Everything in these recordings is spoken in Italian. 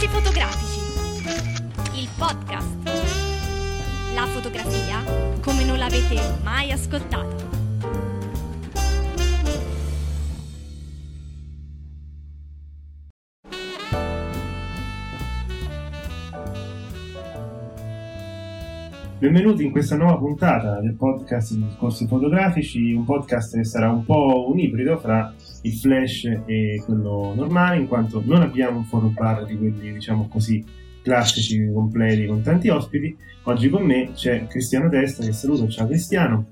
Discorsi Fotografici, il podcast. La fotografia come non l'avete mai ascoltata. Benvenuti in questa nuova puntata del podcast Discorsi Fotografici, un podcast che sarà un po' un ibrido fra il flash e quello normale, in quanto non abbiamo un fotobar di quelli, diciamo così, classici, completi, con tanti ospiti. Oggi con me c'è Cristiano Testa, che saluto. Ciao Cristiano.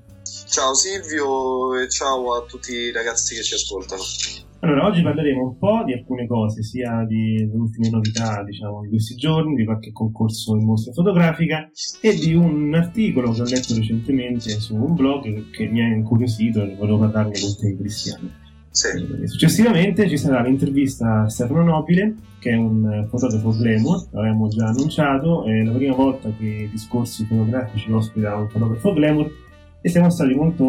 Ciao Silvio e ciao a tutti i ragazzi che ci ascoltano. Allora, oggi parleremo un po' di alcune cose, sia di ultime novità, diciamo, di questi giorni, di qualche concorso in mostra fotografica e di un articolo che ho letto recentemente su un blog che mi ha incuriosito e volevo parlarne con te, Cristiano. Sì. Successivamente ci sarà l'intervista a Stefano Nobile, che è un fotografo glamour, l'avevamo già annunciato, è la prima volta che Discorsi Fotografici ospita un fotografo glamour e siamo stati molto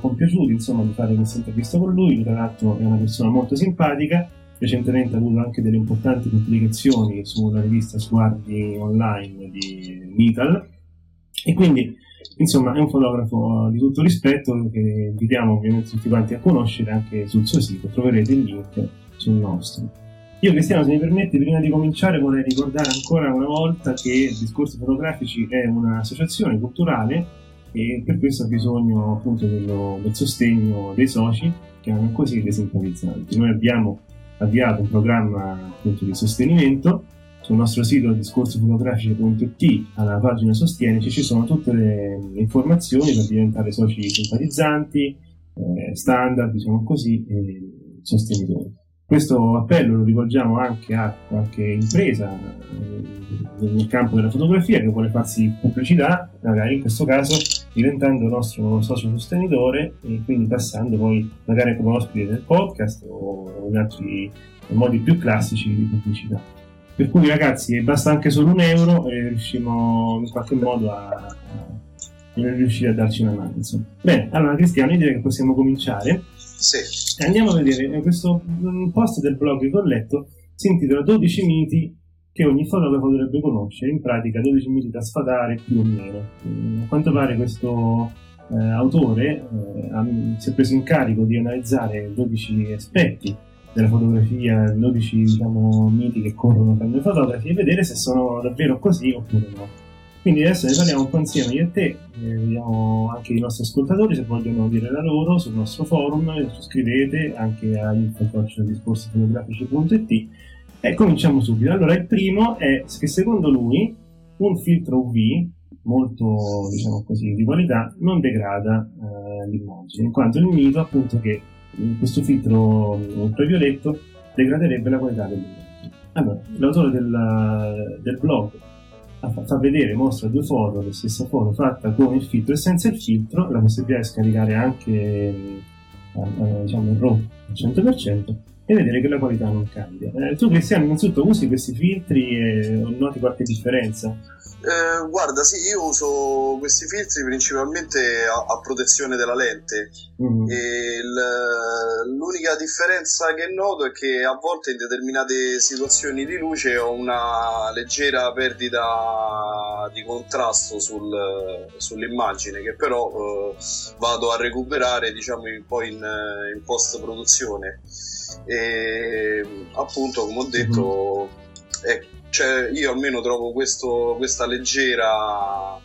compiaciuti, insomma, di fare questa intervista con lui. Tra l'altro è una persona molto simpatica, recentemente ha avuto anche delle importanti pubblicazioni sulla rivista Sguardi Online di Nital, e quindi insomma è un fotografo di tutto rispetto che invitiamo ovviamente tutti quanti a conoscere. Anche sul suo sito troverete il link sul nostro. Io, Cristiano, se mi permetti, prima di cominciare vorrei ricordare ancora una volta che Discorsi Fotografici è un'associazione culturale e per questo ha bisogno appunto del sostegno dei soci, che hanno così dei simpatizzanti. Noi abbiamo avviato un programma appunto di sostenimento. Sul nostro sito discorsifotografici.it, alla pagina Sostienici, ci sono tutte le informazioni per diventare soci simpatizzanti, standard, diciamo così, e sostenitori. Questo appello lo rivolgiamo anche a qualche impresa nel campo della fotografia che vuole farsi pubblicità, magari in questo caso diventando nostro socio sostenitore e quindi passando poi magari come ospite del podcast o in altri modi più classici di pubblicità. Per cui, ragazzi, basta anche solo €1 e riusciamo in qualche modo a riuscire a darci una mano. Insomma. Bene, allora Cristiano, io direi che possiamo cominciare. Sì. Andiamo a vedere questo post del blog che ho letto. Si intitola 12 miti che ogni fotografo dovrebbe conoscere, in pratica 12 miti da sfatare più o meno. A quanto pare questo autore si è preso in carico di analizzare 12 aspetti della fotografia, 12 diciamo miti che corrono per noi fotografi e vedere se sono davvero così oppure no. Quindi adesso ne parliamo un po' insieme io e te, vediamo anche i nostri ascoltatori se vogliono dire la loro sul nostro forum. Ci scrivete anche a info@discorsifotografici.it e cominciamo subito. Allora, il primo è che secondo lui un filtro UV molto, diciamo così, di qualità non degrada l'immagine, in quanto il mito appunto che questo filtro ultravioletto degraderebbe la qualità dell'immagine. Allora, l'autore del blog fa vedere, mostra due foto, la stessa foto fatta con il filtro e senza il filtro, la possibilità di scaricare anche diciamo il RAW al 100% e vedere che la qualità non cambia. Tu, Cristiano, innanzitutto usi questi filtri e noti qualche differenza? Guarda, sì, io uso questi filtri principalmente a protezione della lente. E l'unica differenza che noto è che a volte in determinate situazioni di luce ho una leggera perdita di contrasto sull'immagine, che però vado a recuperare, diciamo, poi in post produzione. E appunto, come ho detto, cioè io almeno trovo questa leggera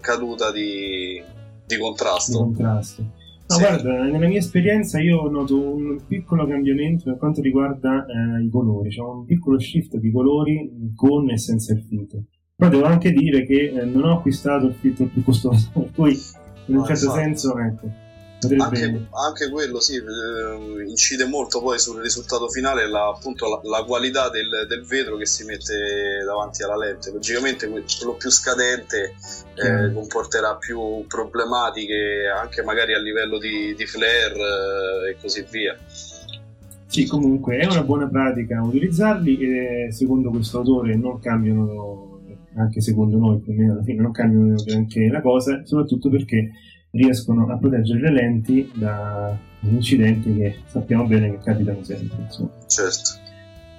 caduta di contrasto. No, sì. Guarda, nella mia esperienza io noto un piccolo cambiamento per quanto riguarda i colori, cioè un piccolo shift di colori con e senza il filtro. Però devo anche dire che non ho acquistato il filtro più costoso, per cui in un certo senso, ecco. Anche quello sì, incide molto poi sul risultato finale, appunto la qualità del vetro che si mette davanti alla lente. Logicamente quello più scadente comporterà più problematiche anche magari a livello di flare e così via. Sì, comunque è una buona pratica utilizzarli e secondo questo autore non cambiano, anche secondo noi più o meno alla fine non cambiano neanche la cosa, soprattutto perché riescono a proteggere le lenti da incidenti che sappiamo bene che capitano sempre, insomma. Certo.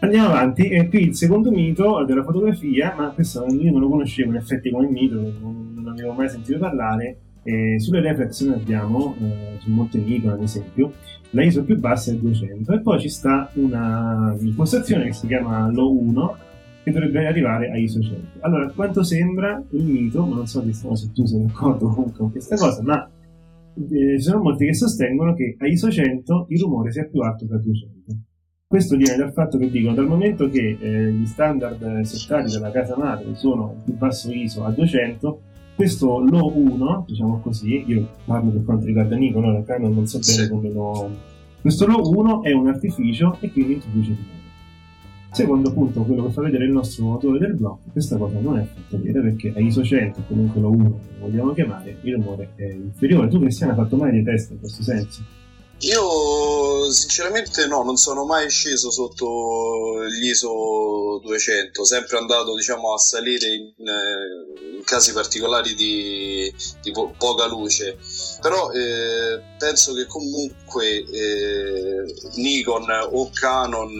Andiamo avanti, e qui il secondo mito della fotografia, ma questo io non lo conoscevo in effetti come mito, non avevo mai sentito parlare. Sulle reflex noi abbiamo, su molte Nikon ad esempio, la ISO più bassa è 200, e poi ci sta una impostazione che si chiama Lo1 che dovrebbe arrivare a ISO 100. Allora, quanto sembra il mito, ma non so se tu sei d'accordo comunque con questa cosa, ma ci sono molti che sostengono che a ISO 100 il rumore sia più alto che a 200. Questo viene dal fatto che dicono, dal momento che gli standard settati della casa madre sono più basso ISO a 200, questo Lo1, diciamo così, io parlo per quanto riguarda Nikon, la Canon non so bene come lo... Questo Lo1 è un artificio e quindi introduce il rumore. Secondo punto, quello che fa vedere il nostro autore del blog, questa cosa non è fatta vera perché a ISO 100, comunque Lo1 lo vogliamo chiamare, il rumore è inferiore. Tu, Cristiano, hai fatto mai dei test in questo senso? Io sinceramente no, non sono mai sceso sotto gli ISO 200, sempre andato diciamo a salire in casi particolari di poca luce, però penso che comunque Nikon o Canon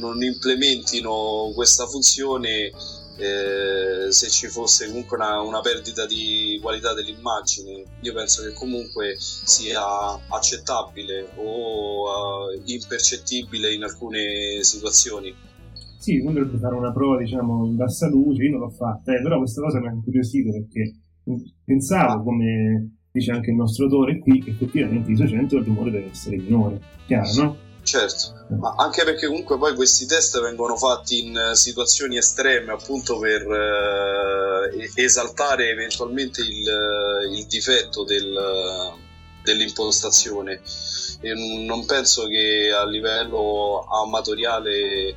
non implementino questa funzione se ci fosse comunque una perdita di qualità dell'immagine. Io penso che comunque sia accettabile o impercettibile in alcune situazioni. Sì, uno dovrebbe fare una prova diciamo in bassa luce, io non l'ho fatta, però questa cosa mi ha incuriosito perché pensavo, come dice anche il nostro autore qui, che effettivamente ISO 100 il rumore deve essere minore, chiaro, no? Certo, ma anche perché comunque poi questi test vengono fatti in situazioni estreme appunto per esaltare eventualmente il difetto dell'impostazione. E non penso che a livello amatoriale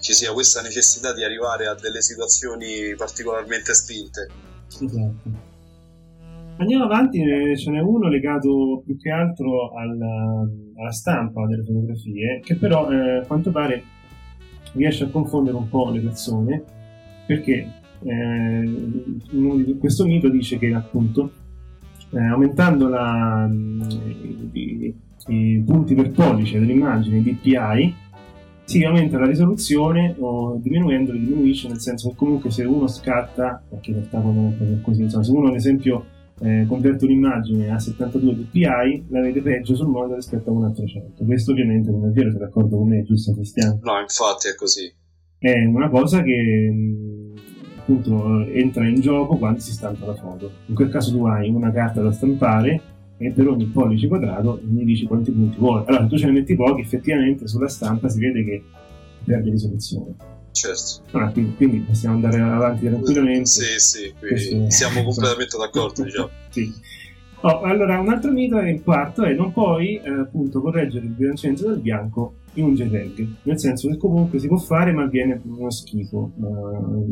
ci sia questa necessità di arrivare a delle situazioni particolarmente spinte. Esatto. Andiamo avanti, ce n'è uno legato più che altro alla stampa delle fotografie, che però a quanto pare riesce a confondere un po' le persone, perché questo mito dice che appunto aumentando i punti per pollice dell'immagine, i DPI, si aumenta la risoluzione o diminuendolo diminuisce, nel senso che comunque se uno scatta, perché in realtà non è proprio così, insomma, se uno ad esempio converto un'immagine a 72 dpi la vede peggio sul mondo rispetto a una a 300. Questo ovviamente non è vero, sei d'accordo con me, giusto Cristiano? No, infatti è così, è una cosa che appunto entra in gioco quando si stampa la foto. In quel caso tu hai una carta da stampare e per ogni pollice quadrato mi dici quanti punti vuoi. Allora se tu ce ne metti pochi, effettivamente sulla stampa si vede che perde risoluzione. Certo. Ah, quindi possiamo andare avanti tranquillamente. Sì, quindi siamo completamente d'accordo, diciamo. Sì. Oh, allora, un altro mito è il quarto, è non puoi appunto correggere il bilanciamento del bianco in un JPEG, nel senso che comunque si può fare ma viene uno schifo.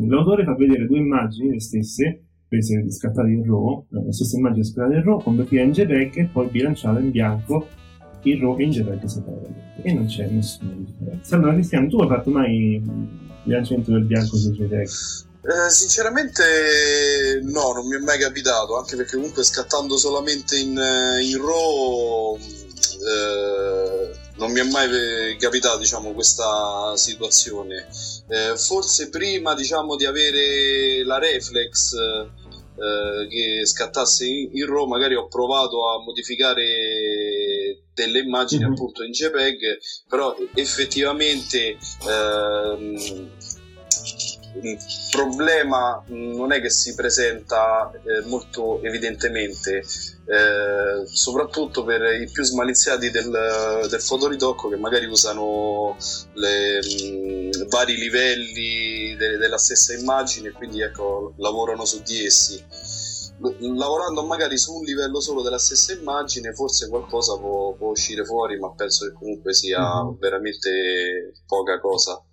L'autore fa vedere due immagini, le stesse, prese scattate in RAW, la stessa immagine scattata in RAW, convertita in JPEG e poi bilanciata in bianco, in RAW e in JPEG separatamente, e non c'è nessuna differenza. Allora Cristiano, tu hai fatto mai bilanciamento del bianco sui JPEG? Sinceramente no, non mi è mai capitato, anche perché comunque scattando solamente in RAW non mi è mai capitato diciamo questa situazione. Forse prima diciamo di avere la reflex che scattasse in RAW magari ho provato a modificare delle immagini appunto in JPEG, però effettivamente il problema non è che si presenta molto evidentemente, soprattutto per i più smaliziati del fotoritocco, che magari usano vari livelli della stessa immagine, quindi ecco lavorano su di essi. Lavorando magari su un livello solo della stessa immagine forse qualcosa può uscire fuori, ma penso che comunque sia veramente poca cosa.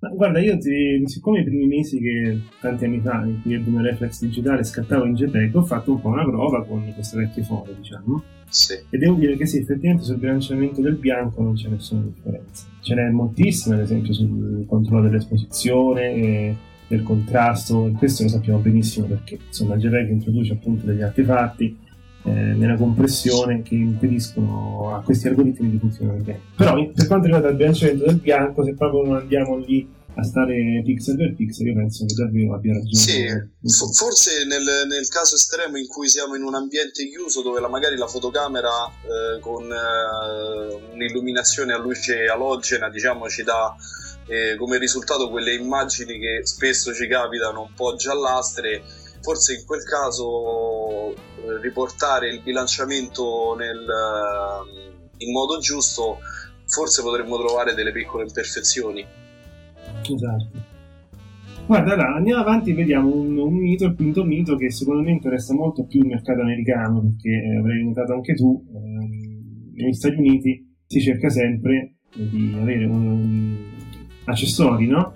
Ma guarda, io siccome i primi mesi che tanti anni fa in cui ebbi una reflex digitale scattavo in JPEG, ho fatto un po' una prova con queste vecchie foto, diciamo, sì. E devo dire che sì, effettivamente sul bilanciamento del bianco non c'è nessuna differenza, ce n'è moltissima ad esempio sul controllo dell'esposizione del contrasto, e questo lo sappiamo benissimo perché insomma il JPEG introduce appunto degli artefatti nella compressione che impediscono a questi algoritmi di funzionare bene. Però per quanto riguarda il bilanciamento del bianco, se proprio non andiamo lì a stare pixel per pixel, io penso che davvero abbia ragione. Sì, forse nel caso estremo in cui siamo in un ambiente chiuso dove magari la fotocamera con un'illuminazione a luce alogena, diciamo, ci dà come risultato quelle immagini che spesso ci capitano un po' giallastre, forse in quel caso riportare il bilanciamento in modo giusto, forse potremmo trovare delle piccole imperfezioni. Esatto. Guarda, là, andiamo avanti e vediamo un mito, il quinto mito, che secondo me interessa molto più il mercato americano, perché avrai notato anche tu, negli Stati Uniti si cerca sempre di avere accessori, no?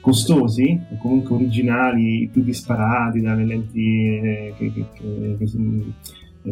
Costosi o comunque originali, più disparati, dalle lenti che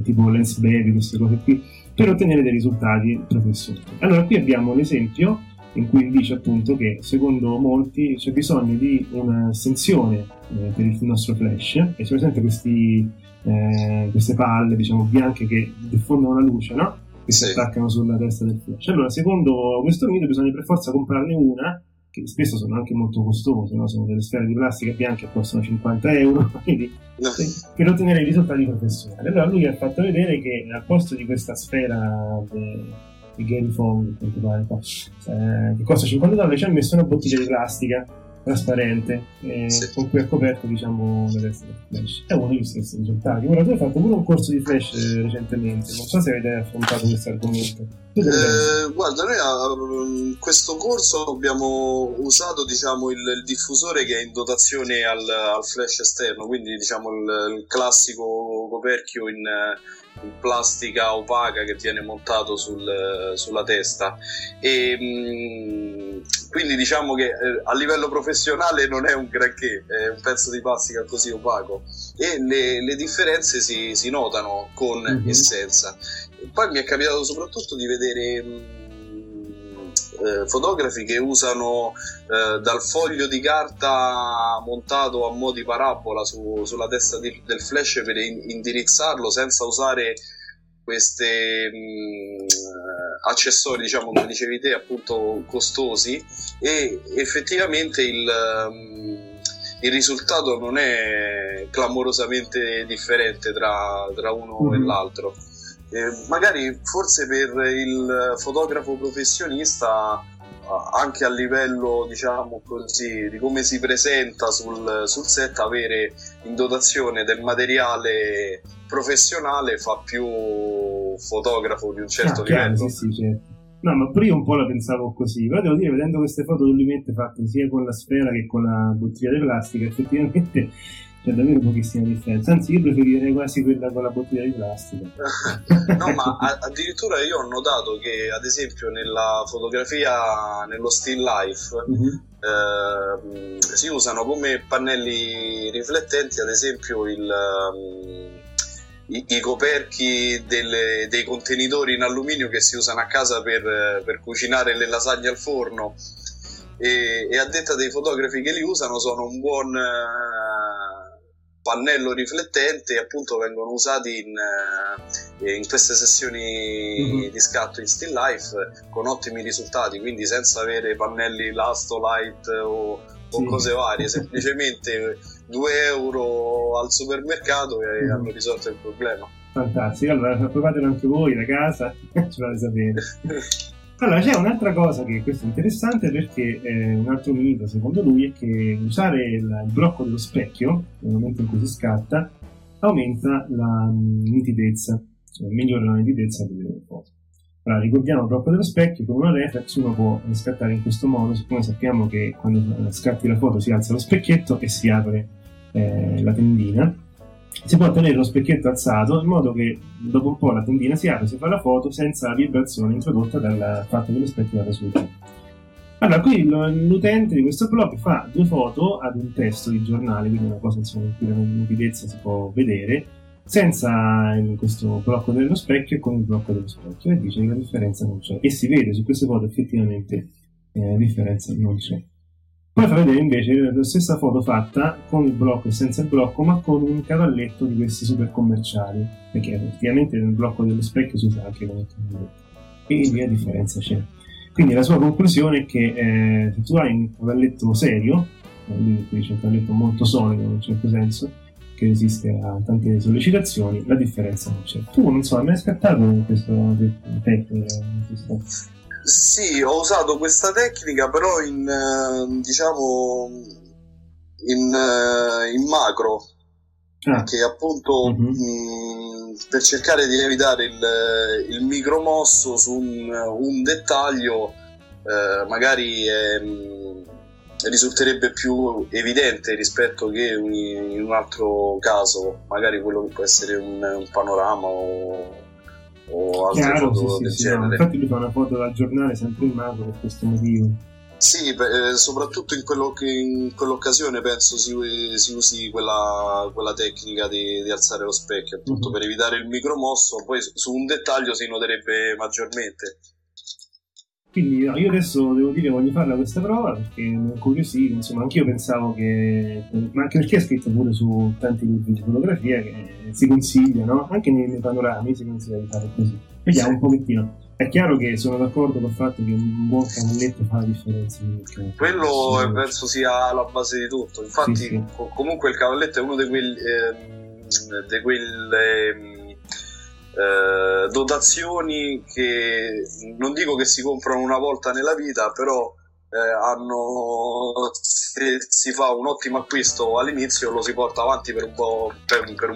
tipo lens baby, queste cose qui, per ottenere dei risultati professionali. Allora qui abbiamo l'esempio in cui dice appunto che secondo molti c'è bisogno di un'estensione per il nostro flash, e c'è presente queste palle, diciamo, bianche che diffondono la luce, no? Che sì, si attaccano sulla testa del flash. Allora secondo questo mito bisogna per forza comprarne una, che spesso sono anche molto costose, no? Sono delle sfere di plastica bianche che costano €50, quindi, no, per ottenere i risultati professionali. Allora lui ha fatto vedere che al posto di questa sfera di Gary Fong, che costa $50, ci ha messo una bottiglia di plastica trasparente, sì, con cui ha coperto, diciamo, la testa del flash. È uno degli stessi risultati. Ora tu hai fatto pure un corso di flash recentemente, non so se avete affrontato questo argomento. Guarda, noi in questo corso abbiamo usato, diciamo, il diffusore che è in dotazione al flash esterno, quindi diciamo il classico coperchio in plastica opaca che viene montato sulla testa, e quindi diciamo che a livello professionale non è un granché, è un pezzo di plastica così opaco, e le differenze si notano con e senza. Poi mi è capitato soprattutto di vedere fotografi che usano dal foglio di carta montato a mo' di parabola sulla testa del flash per indirizzarlo, senza usare queste accessori, diciamo, come dicevi te, appunto costosi, e effettivamente il risultato non è clamorosamente differente tra uno e l'altro. Magari forse per il fotografo professionista, anche a livello, diciamo così, di come si presenta sul set, avere in dotazione del materiale professionale fa più fotografo di un certo livello. Sì, certo. No, ma prima un po' la pensavo così, però devo dire, vedendo queste foto dolcemente fatte sia con la sfera che con la bottiglia di plastica, effettivamente c'è davvero pochissima differenza, anzi io preferirei quasi quella con la bottiglia di plastica. No, ma addirittura io ho notato che ad esempio nella fotografia, nello still life, si usano come pannelli riflettenti ad esempio i coperchi dei contenitori in alluminio che si usano a casa per cucinare le lasagne al forno, e a detta dei fotografi che li usano sono un buon pannello riflettente, appunto vengono usati in queste sessioni di scatto in still life con ottimi risultati, quindi senza avere pannelli Lastolite o cose varie, semplicemente €2 al supermercato e hanno risolto il problema. Fantastico, allora provatelo anche voi da casa, ce l'avete sapere. Allora c'è un'altra cosa che questo è interessante, perché un altro mito secondo lui è che usare il blocco dello specchio nel momento in cui si scatta aumenta la nitidezza, cioè migliora la nitidezza delle foto. Allora ricordiamo il blocco dello specchio: con una reflex uno può scattare in questo modo, siccome sappiamo che quando scatti la foto si alza lo specchietto e si apre la tendina. Si può tenere lo specchietto alzato in modo che dopo un po' la tendina si apre, si fa la foto senza la vibrazione introdotta dal fatto che lo specchio vada su. Allora qui l'utente di questo blog fa 2 foto ad un testo di giornale, quindi una cosa, insomma, in cui la nitidezza si può vedere senza questo blocco dello specchio e con il blocco dello specchio, e dice che la differenza non c'è, e si vede su queste foto effettivamente la differenza non c'è. Poi fa vedere invece la stessa foto fatta con il blocco e senza il blocco, ma con un cavalletto di questi super commerciali, perché effettivamente nel blocco dello specchio si usa anche con il cavalletto, quindi la differenza c'è. Quindi la sua conclusione è che se tu hai un cavalletto serio, qui c'è un cavalletto molto solido in un certo senso, che resiste a tante sollecitazioni, la differenza non c'è. Tu non so, hai mai scattato questo tecnico? Sì, ho usato questa tecnica, però in macro, perché appunto per cercare di evitare il micro mosso su un dettaglio magari risulterebbe più evidente rispetto che in un altro caso, magari quello che può essere un panorama o altre foto del genere. Infatti lui fa una foto da giornale sempre in macro per questo motivo. Sì, soprattutto in quell'occasione penso si usi quella tecnica di alzare lo specchio, appunto per evitare il micromosso, poi su un dettaglio si noterebbe maggiormente. Quindi io adesso devo dire voglio farla questa prova perché mi è curiosito, insomma anch'io pensavo che, ma anche perché è scritto pure su tanti libri di fotografia che si consiglia, no? Anche nei panorami si consiglia di fare così. Vediamo un pochettino. È chiaro che sono d'accordo col fatto che un buon cavalletto fa la differenza. Quello penso sia la base di tutto. Infatti sì. Comunque il cavalletto è uno di quelle dotazioni che non dico che si comprano una volta nella vita, però se si fa un ottimo acquisto all'inizio lo si porta avanti per un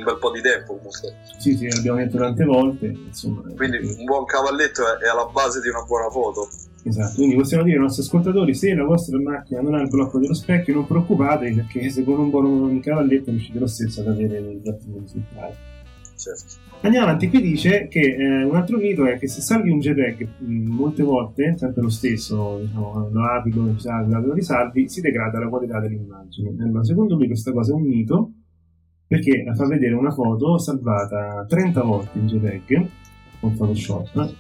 bel po' di tempo comunque. Sì, l'abbiamo detto tante volte, insomma. Quindi un buon cavalletto è alla base di una buona foto. Esatto, quindi possiamo dire ai nostri ascoltatori: se la vostra macchina non ha il blocco dello specchio non preoccupatevi, perché se con un buon cavalletto riuscite lo stesso ad avere degli ottimi risultati. Certo. Andiamo avanti, qui dice che un altro mito è che se salvi un JPEG molte volte, sempre lo stesso, diciamo, lo apri, lo risalvi, si degrada la qualità dell'immagine. Allora, secondo lui questa cosa è un mito, perché fa vedere una foto salvata 30 volte in JPEG con Photoshop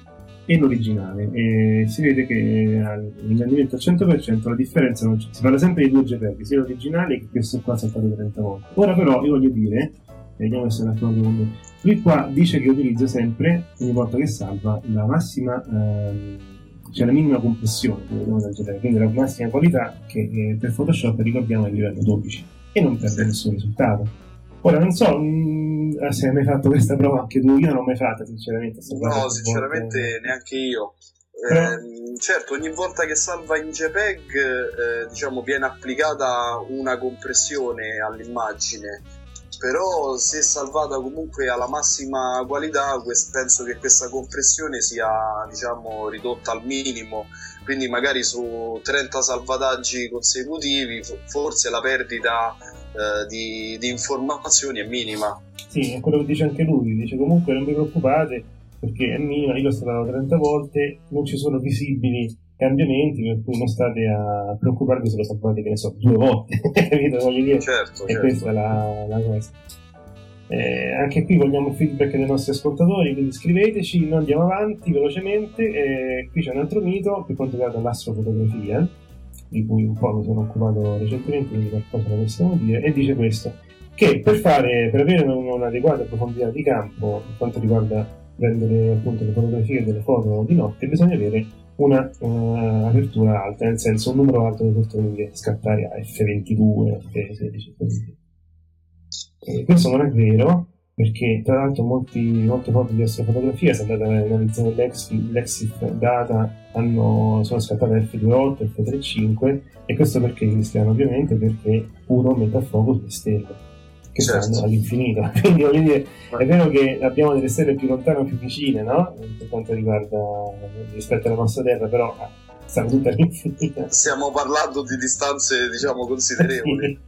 e l'originale, e si vede che in rendimento al 100% la differenza non c'è. Si parla sempre di due JPEG, sia l'originale che questo qua salvato 30 volte. Ora però io voglio dire, vediamo se è d'accordo con me, lui qua dice che utilizza sempre, ogni volta che salva, la massima, cioè la minima compressione, quindi la massima qualità, che per Photoshop ricordiamo è il livello 12, e non perde nessun risultato. Ora non so se hai mai fatto questa prova anche tu, io non l'ho mai fatta sinceramente. Neanche io. Certo, ogni volta che salva in JPEG viene applicata una compressione all'immagine, però se salvata comunque alla massima qualità penso che questa compressione sia ridotta al minimo, quindi magari su 30 salvataggi consecutivi forse la perdita di informazioni è minima. Sì, è quello che dice anche lui, dice comunque non vi preoccupate perché è minima, io l'ho salvato 30 volte, non ci sono visibili cambiamenti, per cui non state a preoccuparvi se lo salvate, che ne so, 2 volte, capito? Voglio dire, certo. Questa è la cosa. Anche qui vogliamo il feedback dei nostri ascoltatori, quindi scriveteci, noi andiamo avanti velocemente. Qui c'è un altro mito per quanto riguarda l'astrofotografia, di cui un po' mi sono occupato recentemente, quindi qualcosa lo possiamo dire, e dice questo, che per avere un'adeguata profondità di campo per quanto riguarda prendere appunto le fotografie delle foto di notte, bisogna avere una apertura alta, nel senso un numero alto di aperture, scattare a f22, f16, così. Questo non è vero, perché tra l'altro molte foto di astrofotografia, se andate a analizzare l'exif data, sono scattate a f2.8, f3.5, e questo perché esistono ovviamente, perché uno mette a fuoco le stelle che stanno all'infinito, quindi voglio dire, è vero che abbiamo delle stelle più lontane o più vicine, no? Per quanto riguarda rispetto alla nostra Terra, però stanno tutte all'infinito. Stiamo parlando di distanze considerevoli.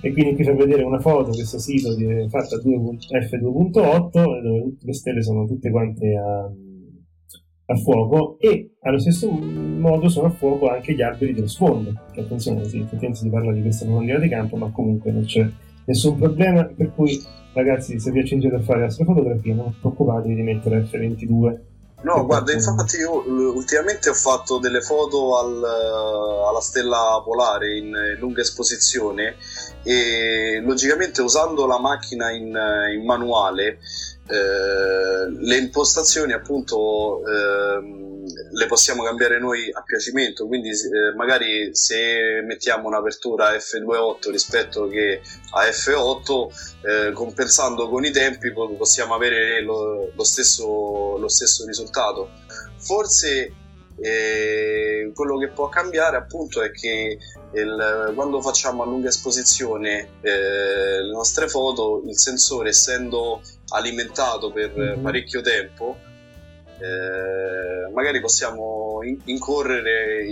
E quindi qui fa vedere una foto, questo sito che è fatta a f2.8, dove le stelle sono tutte quante a fuoco, e allo stesso modo sono a fuoco anche gli alberi dello sfondo, che attenzione, si parla di questa profondità di campo, ma comunque non c'è nessun problema, per cui ragazzi, se vi accingete a fare astrofotografia non preoccupatevi di mettere F22 No, guarda, infatti io ultimamente ho fatto delle foto alla stella polare in lunga esposizione e logicamente usando la macchina in manuale le impostazioni appunto le possiamo cambiare noi a piacimento, quindi magari se mettiamo un'apertura f2.8 rispetto che a f8 compensando con i tempi possiamo avere lo stesso risultato. Forse quello che può cambiare appunto è che quando facciamo a lunga esposizione le nostre foto, il sensore essendo alimentato per parecchio tempo magari possiamo incorrere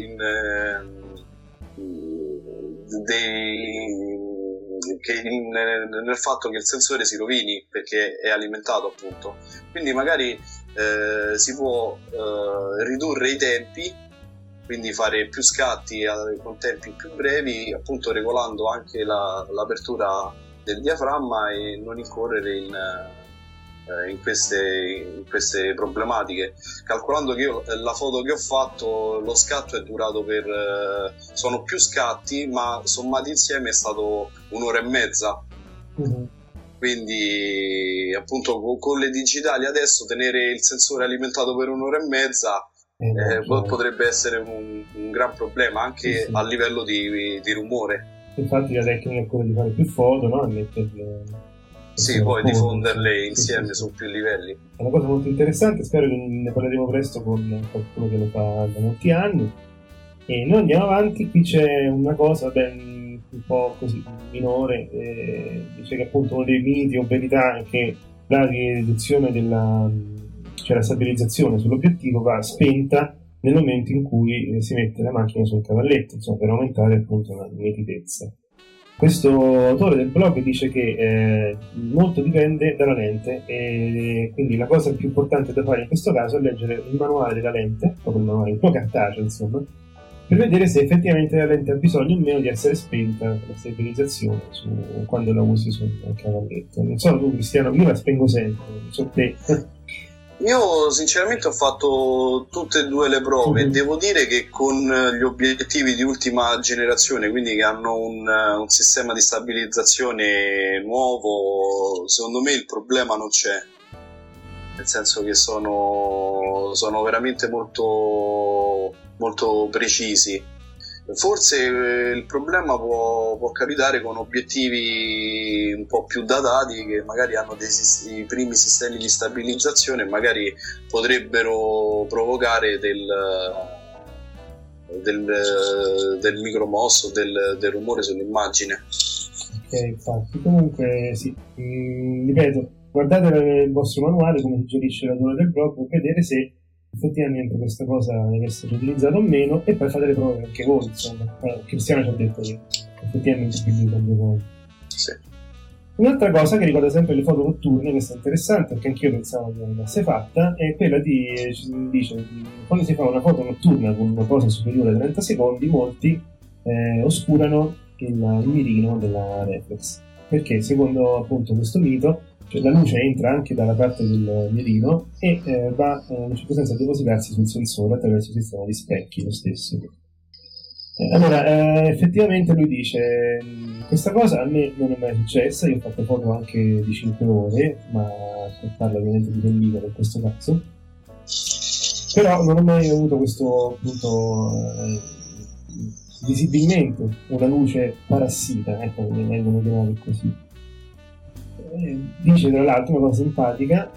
nel fatto che il sensore si rovini perché è alimentato appunto, quindi magari si può ridurre i tempi, quindi fare più scatti con tempi più brevi, appunto regolando anche l'apertura del diaframma e non incorrere in queste problematiche, calcolando che io la foto che ho fatto, lo scatto è durato sono più scatti, ma sommati insieme è stato 1 ora e mezza. Mm-hmm. Quindi appunto con le digitali adesso tenere il sensore alimentato per 1 ora e mezza potrebbe essere un gran problema anche a livello di rumore. Infatti la tecnica è quella di fare più foto, no? Sì, poi diffonderle insieme su più livelli. È una cosa molto interessante, spero che ne parleremo presto con qualcuno che lo fa da molti anni. E noi andiamo avanti, qui c'è una cosa un po' così minore, dice che appunto uno dei limiti o verità è che la riduzione la stabilizzazione sull'obiettivo va spenta nel momento in cui si mette la macchina sul cavalletto, insomma per aumentare appunto la nitidezza. Questo autore del blog dice che molto dipende dalla lente e quindi la cosa più importante da fare in questo caso è leggere il manuale della lente, proprio il manuale un po' cartaceo insomma, per vedere se effettivamente la lente ha bisogno o meno di essere spenta per la stabilizzazione quando la usi sul cavalletto. Non so tu Cristiano, io la spengo sempre, non so te. Io sinceramente ho fatto tutte e due le prove e devo dire che con gli obiettivi di ultima generazione, quindi che hanno un sistema di stabilizzazione nuovo, secondo me il problema non c'è, nel senso che sono veramente molto, molto precisi. Forse il problema può capitare con obiettivi un po' più datati che magari hanno i primi sistemi di stabilizzazione e magari potrebbero provocare del micromosso, del rumore sull'immagine. Ok, infatti, comunque sì, ripeto, guardate il vostro manuale come suggerisce l'autore del blog per vedere se effettivamente questa cosa deve essere utilizzata o meno e poi fate le prove anche voi, insomma. Cristiano ci ha detto che effettivamente è più utile voi. Sì. Un'altra cosa che riguarda sempre le foto notturne, questa è interessante perché anch'io pensavo che l'avesse fatta, è quella dice, quando si fa una foto notturna con una cosa superiore a 30 secondi, molti oscurano il mirino della reflex, perché secondo appunto questo mito la luce entra anche dalla parte del mirino e va in un certo senso a depositarsi sul sensore attraverso il sistema di specchi lo stesso. Allora, effettivamente lui dice questa cosa a me non è mai successa, io ho fatto foto anche di 5 ore, ma parlo ovviamente di pellicola in questo caso, però non ho mai avuto questo appunto visibilmente una luce parassita, ecco, mi vengono chiamate così. Dice tra l'altro una cosa simpatica,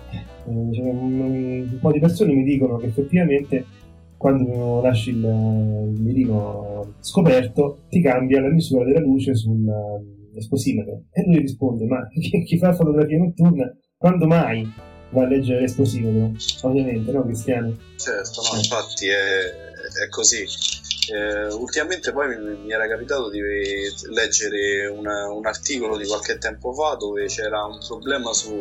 cioè un po' di persone mi dicono che effettivamente quando lasci il mirino scoperto ti cambia la misura della luce sull'esposimetro, e lui risponde ma chi fa fotografia notturna quando mai va a leggere l'esposimetro? Ovviamente, no Cristiano? Certo, no, infatti è così. Ultimamente poi mi era capitato di leggere un articolo di qualche tempo fa dove c'era un problema su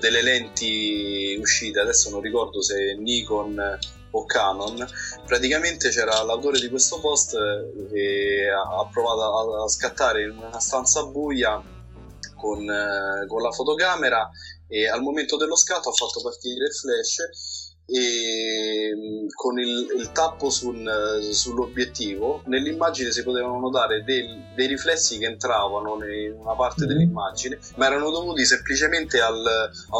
delle lenti uscite, adesso non ricordo se Nikon o Canon, praticamente c'era l'autore di questo post che ha provato a scattare in una stanza buia con la fotocamera e al momento dello scatto ha fatto partire il flash e con il tappo sull'obiettivo nell'immagine si potevano notare dei riflessi che entravano in una parte dell'immagine, ma erano dovuti semplicemente a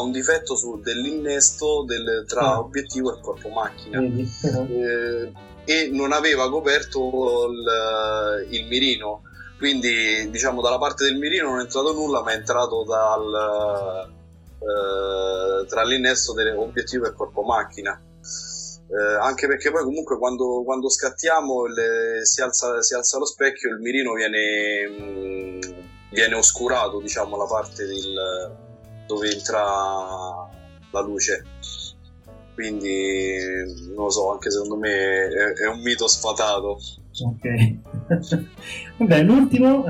un difetto dell'innesto tra obiettivo e corpo macchina. E non aveva coperto il mirino, quindi diciamo dalla parte del mirino non è entrato nulla, ma è entrato tra l'innesto dell'obiettivo e corpo macchina, anche perché poi comunque quando scattiamo si alza lo specchio, il mirino viene oscurato, diciamo la parte dove entra la luce. Quindi non lo so, anche secondo me è un mito sfatato. Ok. Vabbè, l'ultimo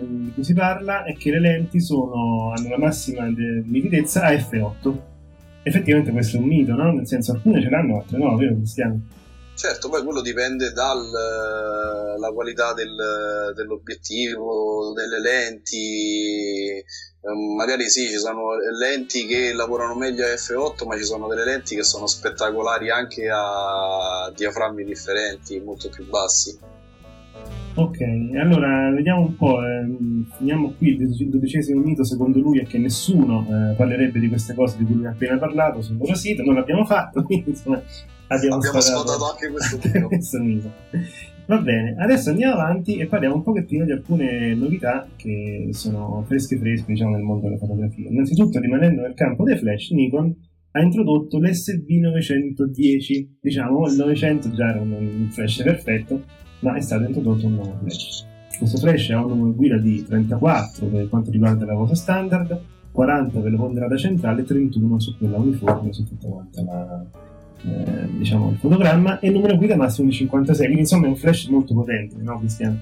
di cui si parla è che le lenti hanno la massima nitidezza a f8. Effettivamente questo è un mito, no? Nel senso, alcune ce l'hanno, altre no, vero Cristiano? Certo, poi quello dipende dalla qualità dell'obiettivo, delle lenti. Magari sì, ci sono lenti che lavorano meglio a f8, ma ci sono delle lenti che sono spettacolari anche a diaframmi differenti, molto più bassi. Ok, allora vediamo un po', finiamo qui. Il 12° mito secondo lui è che nessuno parlerebbe di queste cose di cui lui ha appena parlato sul loro sito. Non l'abbiamo fatto, quindi insomma abbiamo sfatato anche questo mito. Va bene, adesso andiamo avanti e parliamo un pochettino di alcune novità che sono fresche diciamo nel mondo della fotografia. Innanzitutto, rimanendo nel campo dei flash, Nikon ha introdotto l'SB910, diciamo il 900 già era un flash perfetto, ma è stato introdotto un nuovo flash. Questo flash ha un numero guida di 34 per quanto riguarda la foto standard, 40 per la ponderata centrale e 31 su quella uniforme su tutta quanta la diciamo il fotogramma, e il numero guida massimo di 56, quindi insomma è un flash molto potente, no Cristiano?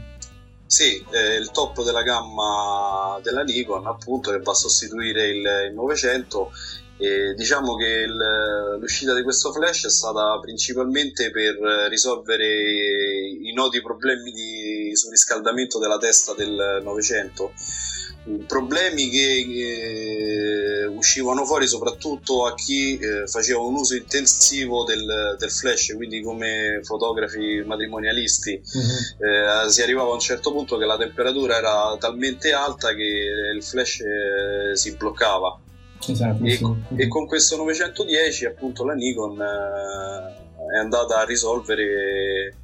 Sì, il top della gamma della Nikon, appunto, che va a sostituire il 900. Diciamo che l'uscita di questo flash è stata principalmente per risolvere i noti problemi di surriscaldamento della testa del 900, problemi che uscivano fuori soprattutto a chi faceva un uso intensivo del flash, quindi come fotografi matrimonialisti. Si arrivava a un certo punto che la temperatura era talmente alta che il flash si bloccava. Esatto, e con questo 910 appunto la Nikon è andata a risolvere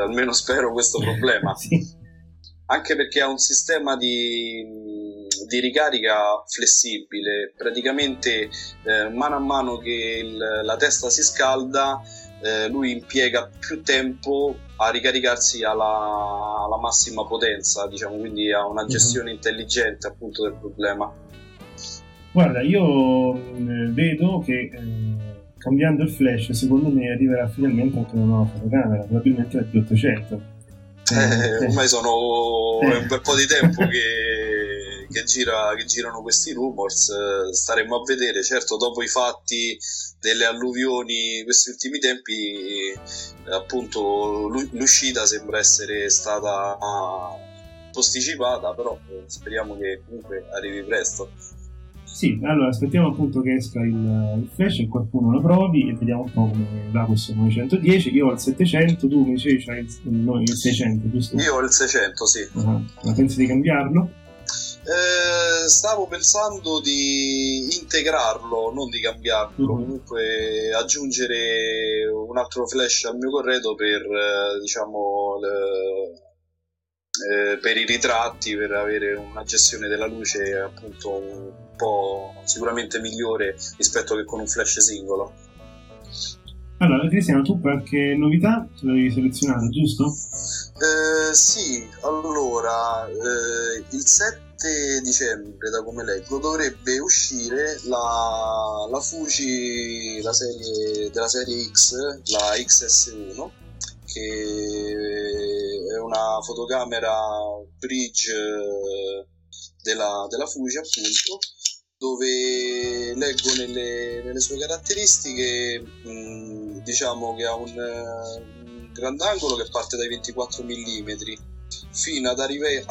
almeno spero questo problema. Sì. Anche perché ha un sistema di ricarica flessibile, praticamente mano a mano che la testa si scalda, lui impiega più tempo a ricaricarsi alla massima potenza, diciamo, quindi ha una gestione intelligente appunto del problema. Guarda, io vedo che cambiando il flash secondo me arriverà finalmente anche una nuova fotocamera, probabilmente la P-800. Ormai sono un bel po' di tempo che girano questi rumors, staremo a vedere. Certo, dopo i fatti delle alluvioni questi ultimi tempi, appunto l'uscita sembra essere stata posticipata, però speriamo che comunque arrivi presto. Sì, allora aspettiamo appunto che esca il flash e qualcuno lo provi e vediamo un po' come va questo 910. Io ho il 700, tu mi dicevi c'hai il 600, giusto? Io ho il 600, sì. Ma pensi di cambiarlo? Stavo pensando di integrarlo, non di cambiarlo, comunque aggiungere un altro flash al mio corredo per i ritratti, per avere una gestione della luce appunto un po' sicuramente migliore rispetto che con un flash singolo. Allora Cristiano, tu qualche novità te l'avevi selezionato, giusto? Sì, allora il 7 dicembre, da come leggo, dovrebbe uscire la Fuji della serie X, la XS1, che è una fotocamera bridge della Fuji, appunto, dove leggo nelle sue caratteristiche diciamo che ha un grandangolo che parte dai 24 mm, fino ad arrivare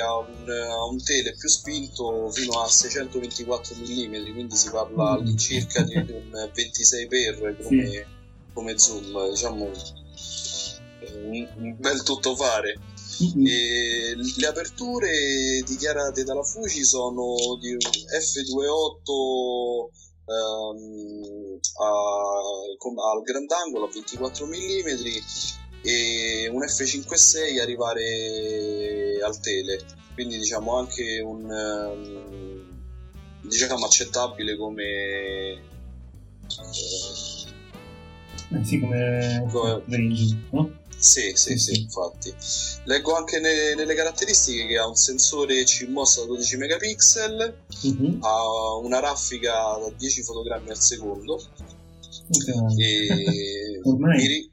a un tele più spinto fino a 624 mm, quindi si parla all'incirca di un 26x come zoom, diciamo un bel tuttofare. E le aperture dichiarate dalla Fuji sono di f2.8 al grandangolo a 24 mm e un f5.6 arrivare al tele, quindi diciamo anche un diciamo accettabile come range, no? Sì, infatti. Leggo anche nelle caratteristiche che ha un sensore CMOS da 12 megapixel, ha una raffica da 10 fotogrammi al secondo. Okay. E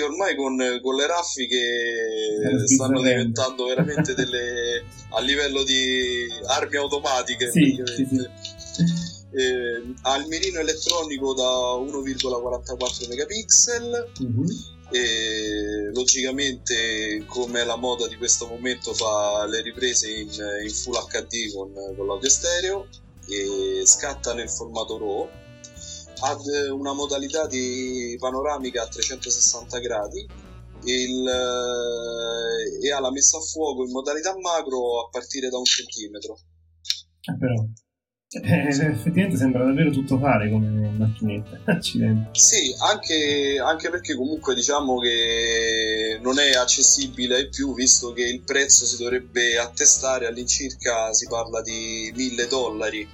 ormai con le raffiche stanno diventando veramente delle a livello di armi automatiche. Sì. Ha il mirino elettronico da 1,44 megapixel. E logicamente, come la moda di questo momento, fa le riprese in Full HD con l'audio stereo e scatta nel formato RAW. Ha una modalità di panoramica a 360 gradi e ha la messa a fuoco in modalità macro a partire da 1 centimetro. Però effettivamente sembra davvero tutto fare come macchinetta. Accidenti. Sì, anche perché comunque diciamo che non è accessibile ai più, visto che il prezzo si dovrebbe attestare all'incirca, si parla di $1,000.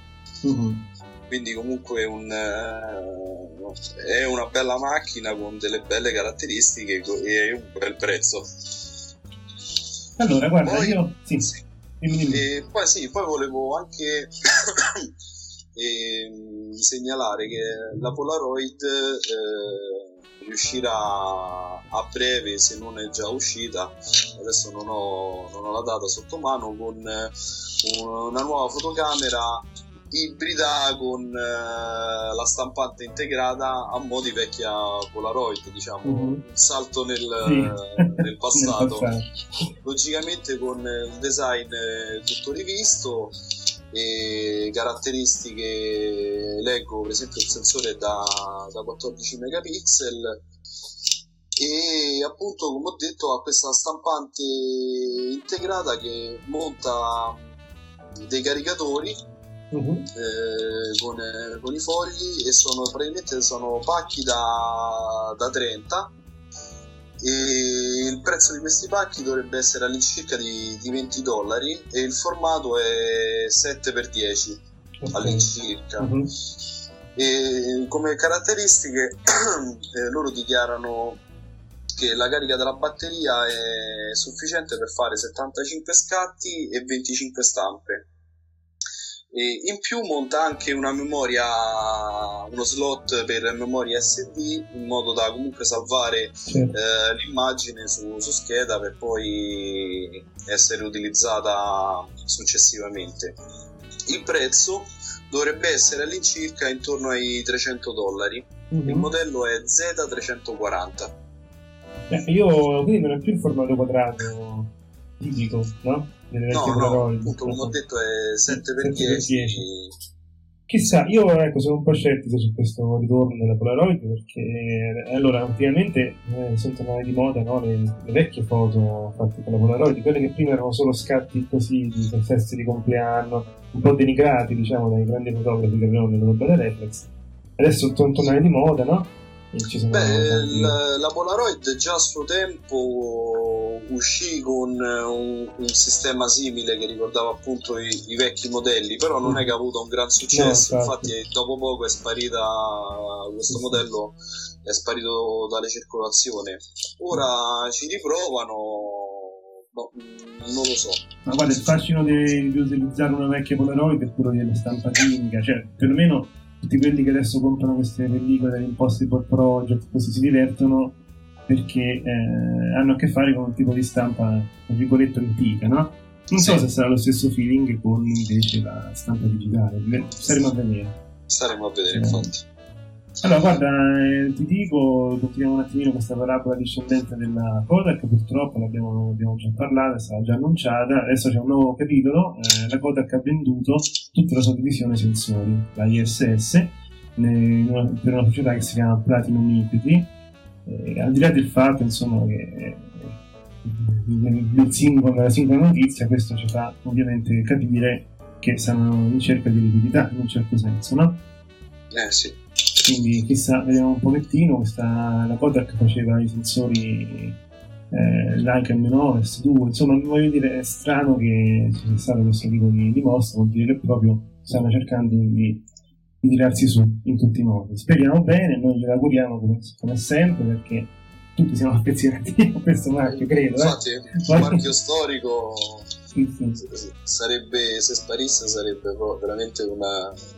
Quindi comunque è una bella macchina con delle belle caratteristiche e un bel prezzo. Allora guarda, Sì. E poi volevo anche segnalare che la Polaroid riuscirà a breve, se non è già uscita, adesso non ho la data sotto mano, con una nuova fotocamera ibrida con la stampante integrata a mo' di vecchia Polaroid, diciamo un salto nel passato. Logicamente con il design tutto rivisto e caratteristiche, leggo per esempio il sensore da 14 megapixel e appunto, come ho detto, ha questa stampante integrata che monta dei caricatori con i fogli, e sono pacchi da 30, e il prezzo di questi pacchi dovrebbe essere all'incirca di $20, e il formato è 7x10 all'incirca. E come caratteristiche loro dichiarano che la carica della batteria è sufficiente per fare 75 scatti e 25 stampe. E in più monta anche una memoria, uno slot per memoria SD, in modo da comunque salvare l'immagine su scheda per poi essere utilizzata successivamente. Il prezzo dovrebbe essere all'incirca intorno ai $300. Il modello è Z340. Io quindi non è più il formato quadrato fisico, no? No, appunto, come ho detto è 7x10. Chissà, io sono un po' scettico su questo ritorno della Polaroid, perché allora ultimamente sono tornate di moda, no? le vecchie foto fatte con la Polaroid, quelle che prima erano solo scatti così di feste di compleanno, un po' denigrati diciamo dai grandi fotografi che avevano le loro belle reflex. Adesso sono tornate di moda, no? La Polaroid già a suo tempo uscì con un sistema simile che ricordava appunto i vecchi modelli, però non è che ha avuto un gran successo. Infatti dopo poco è sparita, questo modello è sparito dalla circolazione. Ora ci riprovano, no, non lo so. Ma guarda, il fascino di utilizzare una vecchia Polaroid è quello della stampa chimica, cioè perlomeno tutti quelli che adesso comprano queste pellicole dell'Impossible Project così si divertono, perché hanno a che fare con un tipo di stampa virgolette antica, no? Non so se sarà lo stesso feeling con invece la stampa digitale. Saremo a vedere, infatti. Allora guarda, ti dico, continuiamo un attimino questa parabola discendente della Kodak. Purtroppo l'abbiamo già parlato, è stata già annunciata. Adesso c'è un nuovo capitolo. La Kodak ha venduto tutta la sua divisione sensori, la ISS, per una società che si chiama Platinum Equity. Al di là del fatto, insomma, che la singola notizia, questo ci fa ovviamente capire che siamo in cerca di liquidità, in un certo senso, no? Sì. Quindi chissà, vediamo un pochettino. La Kodak faceva i sensori Nikon M9, S2, insomma, voglio dire, è strano che ci sia stato questo tipo di mostra, vuol dire che proprio stanno cercando di tirarsi su in tutti i modi. Speriamo bene, noi glielo auguriamo come sempre, perché tutti siamo affezionati a questo marchio, credo. Infatti è un marchio storico. Sì. Sarebbe, se sparisse, sarebbe veramente un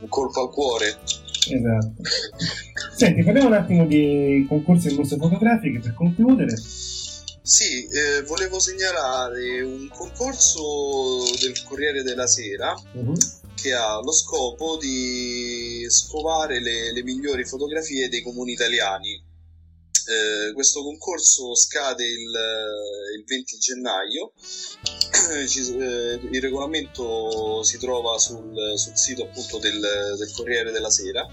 colpo al cuore. Esatto. Senti, parliamo un attimo di concorsi e mostre fotografiche per concludere. Sì, volevo segnalare un concorso del Corriere della Sera, che ha lo scopo di scovare le migliori fotografie dei comuni italiani. Questo concorso scade il 20 gennaio. Il regolamento si trova sul sito, appunto, del Corriere della Sera,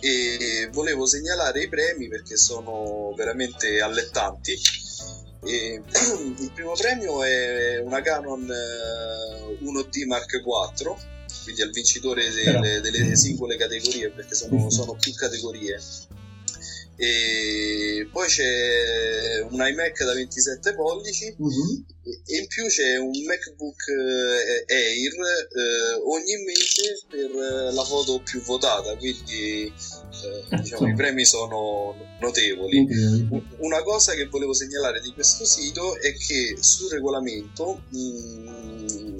e volevo segnalare i premi perché sono veramente allettanti. Il primo premio è una Canon 1D Mark IV, quindi al vincitore delle singole categorie, perché sono più categorie. E poi c'è un iMac da 27 pollici e in più c'è un MacBook Air ogni mese per la foto più votata, quindi diciamo, i premi sono notevoli. Una cosa che volevo segnalare di questo sito è che sul regolamento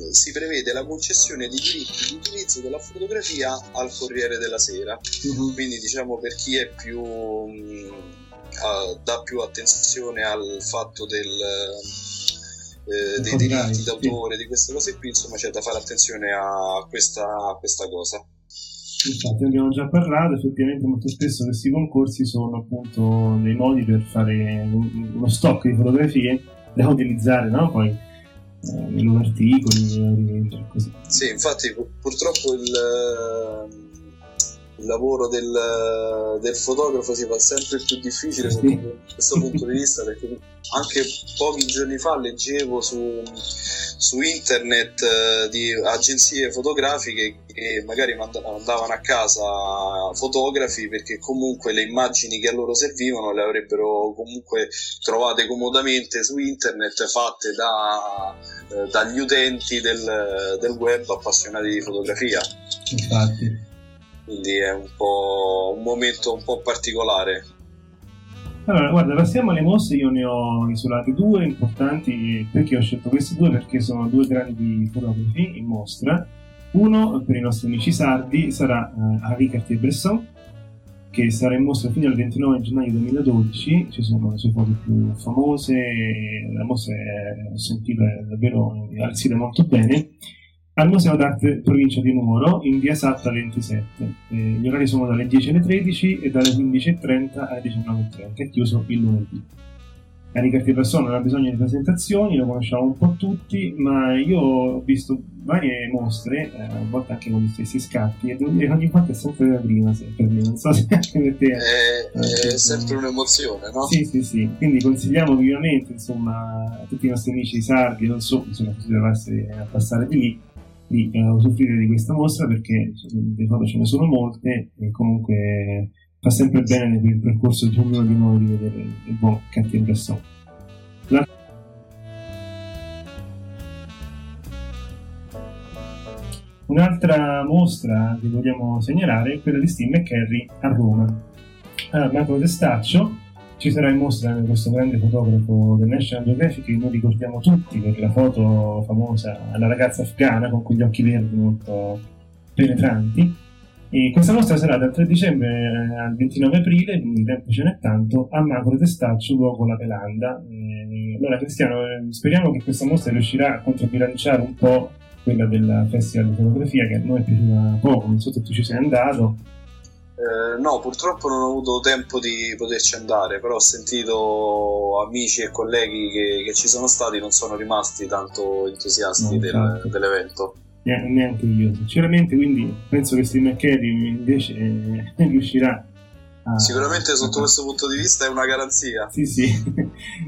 si prevede la concessione di diritti di utilizzo della fotografia al Corriere della Sera, quindi diciamo per chi è più dà più attenzione al fatto dei diritti d'autore, di queste cose qui, insomma c'è da fare attenzione a questa cosa. Infatti abbiamo già parlato, effettivamente molto spesso questi concorsi sono appunto dei modi per fare uno stock di fotografie da utilizzare, no? Poi nei loro articoli, così. Sì, infatti purtroppo il lavoro del fotografo si fa sempre più difficile da questo punto di vista, perché anche pochi giorni fa leggevo su internet di agenzie fotografiche che magari mandavano a casa fotografi perché comunque le immagini che a loro servivano le avrebbero comunque trovate comodamente su internet, fatte dagli utenti del web appassionati di fotografia. Infatti. Quindi è un po' un momento un po' particolare. Allora, guarda, passiamo alle mostre. Io ne ho isolate due importanti. Perché ho scelto queste due? Perché sono due grandi fotografi in mostra. Uno, per i nostri amici sardi, sarà Cartier-Bresson, che sarà in mostra fino al 29 gennaio 2012. Ci sono le sue foto più famose. La mostra è sentita davvero, alzita molto bene, al Museo d'arte provincia di Nuoro, in via Satta 27. Gli orari sono dalle 10 alle 13 e dalle 15.30 alle 19.30, è chiuso il lunedì. Henri Cartier-Bresson non ha bisogno di presentazioni, lo conosciamo un po' tutti, ma io ho visto varie mostre, a volte anche con gli stessi scatti, e devo dire che ogni volta è sempre la prima, per me, non so se anche per te è sempre un'emozione, no? Sì, quindi consigliamo vivamente, insomma, a tutti i nostri amici sardi, non so, bisogna a passare di lì, di usufruire di questa mostra, perché di foto ce ne sono molte e comunque fa sempre bene per il percorso di ognuno di noi di vedere il buon Cartier-Bresson. Un'altra mostra che vogliamo segnalare è quella di Steve McCurry a Roma. A Marco Testaccio ci sarà in mostra questo grande fotografo del National Geographic, che noi ricordiamo tutti per la foto famosa alla ragazza afghana con quegli occhi verdi molto penetranti. E questa mostra sarà dal 3 dicembre al 29 aprile, quindi tempo ce n'è tanto, a Magro Testaccio, luogo La Pelanda. Allora Cristiano, speriamo che questa mostra riuscirà a controbilanciare un po' quella del Festival di Fotografia, che a noi è piaciuta poco, non so se tu ci sei andato. No, purtroppo non ho avuto tempo di poterci andare, però ho sentito amici e colleghi che ci sono stati, non sono rimasti tanto entusiasti dell'evento. Neanche io, sinceramente, quindi penso che Steve McCurry invece riuscirà a... Sicuramente sotto questo punto di vista è una garanzia. Sì, sì.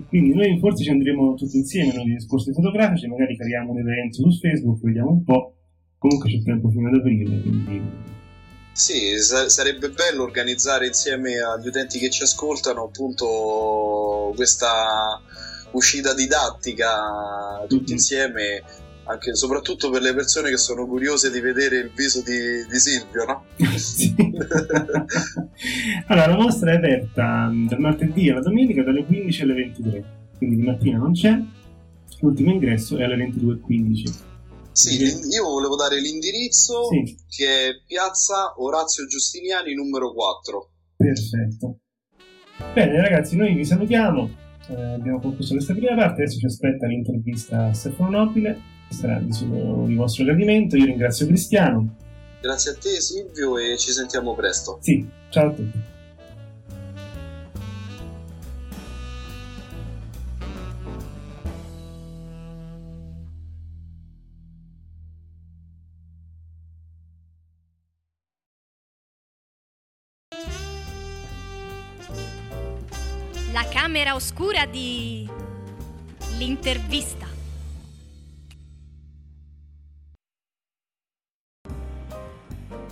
Quindi noi forse ci andremo tutti insieme negli discorsi fotografici, magari creiamo un evento su Facebook, vediamo un po', comunque c'è tempo fino ad aprile, quindi... Sì, sarebbe bello organizzare insieme agli utenti che ci ascoltano appunto questa uscita didattica tutti insieme, anche soprattutto per le persone che sono curiose di vedere il viso di Silvio, no? Sì. Allora, la mostra è aperta dal martedì alla domenica dalle 15 alle 23, quindi di mattina non c'è, l'ultimo ingresso è alle 22:15. Sì, io volevo dare l'indirizzo, sì, che è piazza Orazio Giustiniani numero 4. Perfetto. Bene ragazzi, noi vi salutiamo, abbiamo concluso questa prima parte, adesso ci aspetta l'intervista a Stefano Nobile, sarà il vostro gradimento. Io ringrazio Cristiano. Grazie a te Silvio e ci sentiamo presto. Sì, ciao a tutti. La camera oscura di... l'intervista.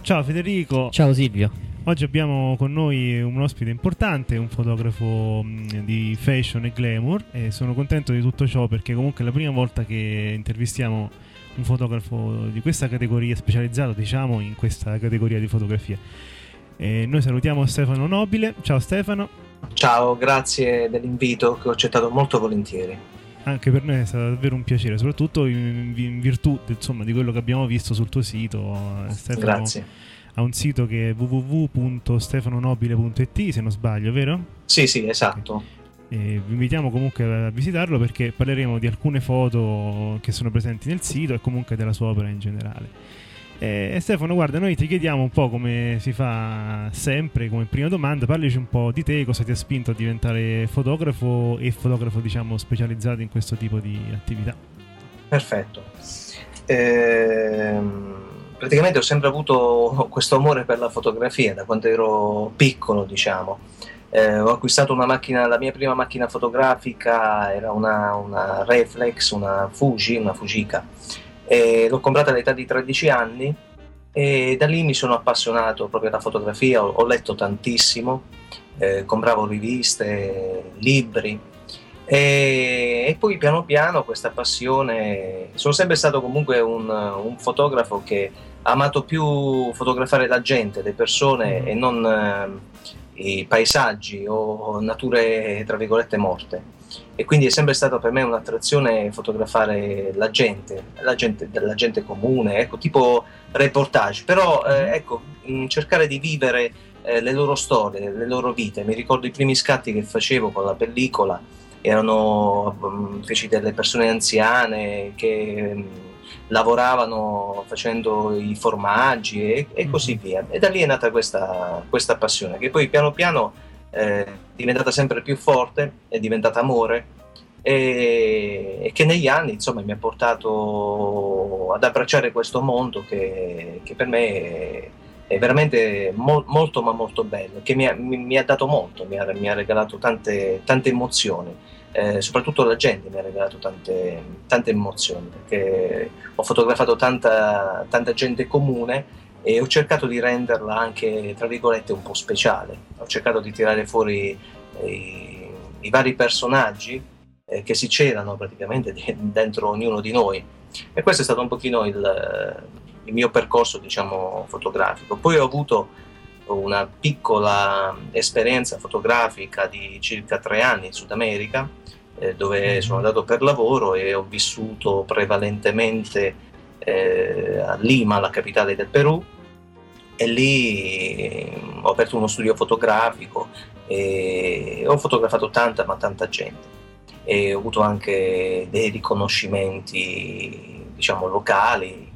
Ciao Federico. Ciao Silvio. Oggi abbiamo con noi un ospite importante, un fotografo di fashion e glamour, e sono contento di tutto ciò perché comunque è la prima volta che intervistiamo un fotografo di questa categoria, specializzato diciamo in questa categoria di fotografia. E noi salutiamo Stefano Nobile. Ciao Stefano. Ciao, grazie dell'invito che ho accettato molto volentieri. Anche per noi è stato davvero un piacere, soprattutto in virtù insomma di quello che abbiamo visto sul tuo sito. Stefano, grazie. Ha un sito che è www.stefanonobile.it, se non sbaglio, vero? Sì, sì, esatto. E vi invitiamo comunque a visitarlo perché parleremo di alcune foto che sono presenti nel sito e comunque della sua opera in generale. Stefano, guarda, noi ti chiediamo un po' come si fa sempre, come prima domanda, parlaci un po' di te, cosa ti ha spinto a diventare fotografo e fotografo diciamo specializzato in questo tipo di attività. Perfetto. Praticamente ho sempre avuto questo amore per la fotografia da quando ero piccolo, diciamo. Ho acquistato una macchina, la mia prima macchina fotografica era una reflex, una Fujica. E l'ho comprata all'età di 13 anni e da lì mi sono appassionato proprio alla fotografia, ho letto tantissimo, compravo riviste, libri e poi piano piano questa passione, sono sempre stato comunque un fotografo che ha amato più fotografare la gente, le persone e non i paesaggi o nature tra virgolette morte. E quindi è sempre stata per me un'attrazione fotografare la gente comune, ecco, tipo reportage, però ecco, cercare di vivere le loro storie, le loro vite. Mi ricordo i primi scatti che facevo con la pellicola, erano feci delle persone anziane che lavoravano facendo i formaggi e così via, e da lì è nata questa passione che poi piano piano è diventata sempre più forte, è diventata amore e che negli anni insomma mi ha portato ad abbracciare questo mondo che per me è veramente molto ma molto bello, che mi ha dato molto, mi ha regalato tante emozioni, soprattutto la gente mi ha regalato tante emozioni perché ho fotografato tanta gente comune e ho cercato di renderla anche tra virgolette un po' speciale, ho cercato di tirare fuori i vari personaggi che si c'erano praticamente dentro ognuno di noi e questo è stato un pochino il mio percorso diciamo fotografico. Poi ho avuto una piccola esperienza fotografica di circa 3 anni in Sud America, dove sono andato per lavoro e ho vissuto prevalentemente a Lima, la capitale del Perù, e lì ho aperto uno studio fotografico e ho fotografato tanta gente e ho avuto anche dei riconoscimenti diciamo locali,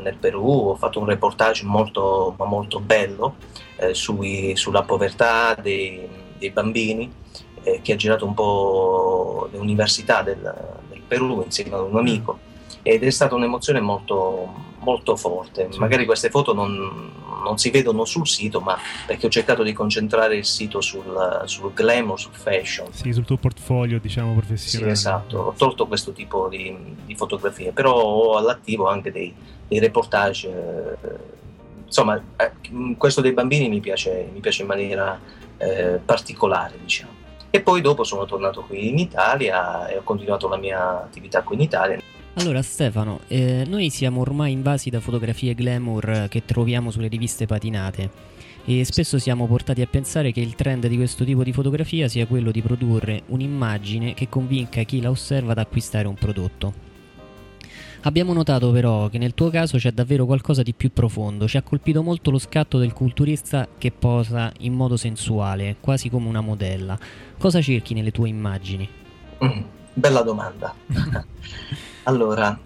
nel Perù, ho fatto un reportage molto, ma molto bello sulla povertà dei bambini, che ha girato un po' le università del Perù insieme ad un amico, ed è stata un'emozione molto, molto forte. Sì. Magari queste foto non si vedono sul sito, ma perché ho cercato di concentrare il sito sul glamour, sul fashion. Sì, sul tuo portfolio, diciamo, professionale. Sì, esatto, ho tolto questo tipo di fotografie, però ho all'attivo anche dei reportage. Insomma, questo dei bambini mi piace in maniera particolare, diciamo. E poi dopo sono tornato qui in Italia e ho continuato la mia attività qui in Italia. Allora Stefano, noi siamo ormai invasi da fotografie glamour che troviamo sulle riviste patinate e spesso siamo portati a pensare che il trend di questo tipo di fotografia sia quello di produrre un'immagine che convinca chi la osserva ad acquistare un prodotto. Abbiamo notato però che nel tuo caso c'è davvero qualcosa di più profondo. Ci ha colpito molto lo scatto del culturista che posa in modo sensuale, quasi come una modella. Cosa cerchi nelle tue immagini? Bella domanda. Allora,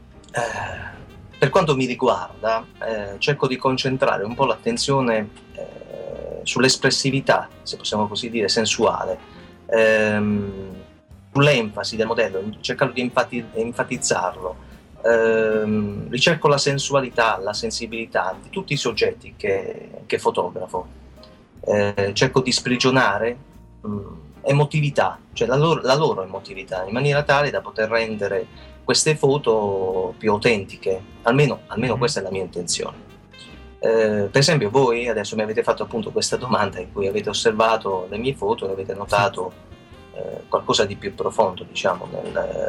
per quanto mi riguarda, cerco di concentrare un po' l'attenzione sull'espressività, se possiamo così dire, sensuale, sull'enfasi del modello, cercando di enfatizzarlo. Ricerco la sensualità, la sensibilità di tutti i soggetti che fotografo. Cerco di sprigionare emotività, cioè la loro emotività, in maniera tale da poter rendere queste foto più autentiche, almeno questa è la mia intenzione. Per esempio, voi adesso mi avete fatto appunto questa domanda in cui avete osservato le mie foto e avete notato qualcosa di più profondo, diciamo,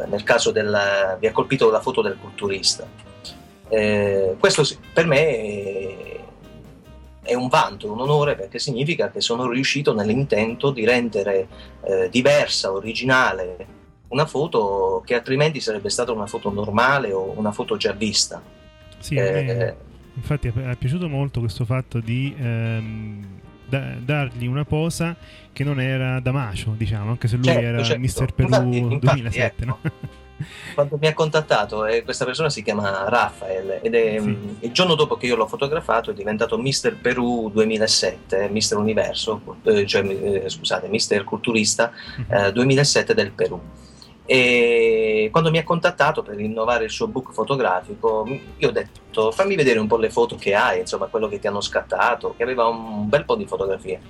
nel caso vi ha colpito la foto del culturista. Questo per me è un vanto, un onore, perché significa che sono riuscito nell'intento di rendere diversa, originale, una foto che altrimenti sarebbe stata una foto normale o una foto già vista. Sì, infatti è piaciuto molto questo fatto di dargli una posa che non era Damasio, diciamo, anche se lui era Mister Perù, infatti, 2007, ecco. No? Quando mi ha contattato, questa persona si chiama Raffaele ed è il giorno dopo che io l'ho fotografato è diventato Mister Perù 2007, Mister Universo, scusate, Mister Culturista 2007 del Perù. E quando mi ha contattato per rinnovare il suo book fotografico, io ho detto: fammi vedere un po' le foto che hai, insomma, quello che ti hanno scattato, che aveva un bel po' di fotografie,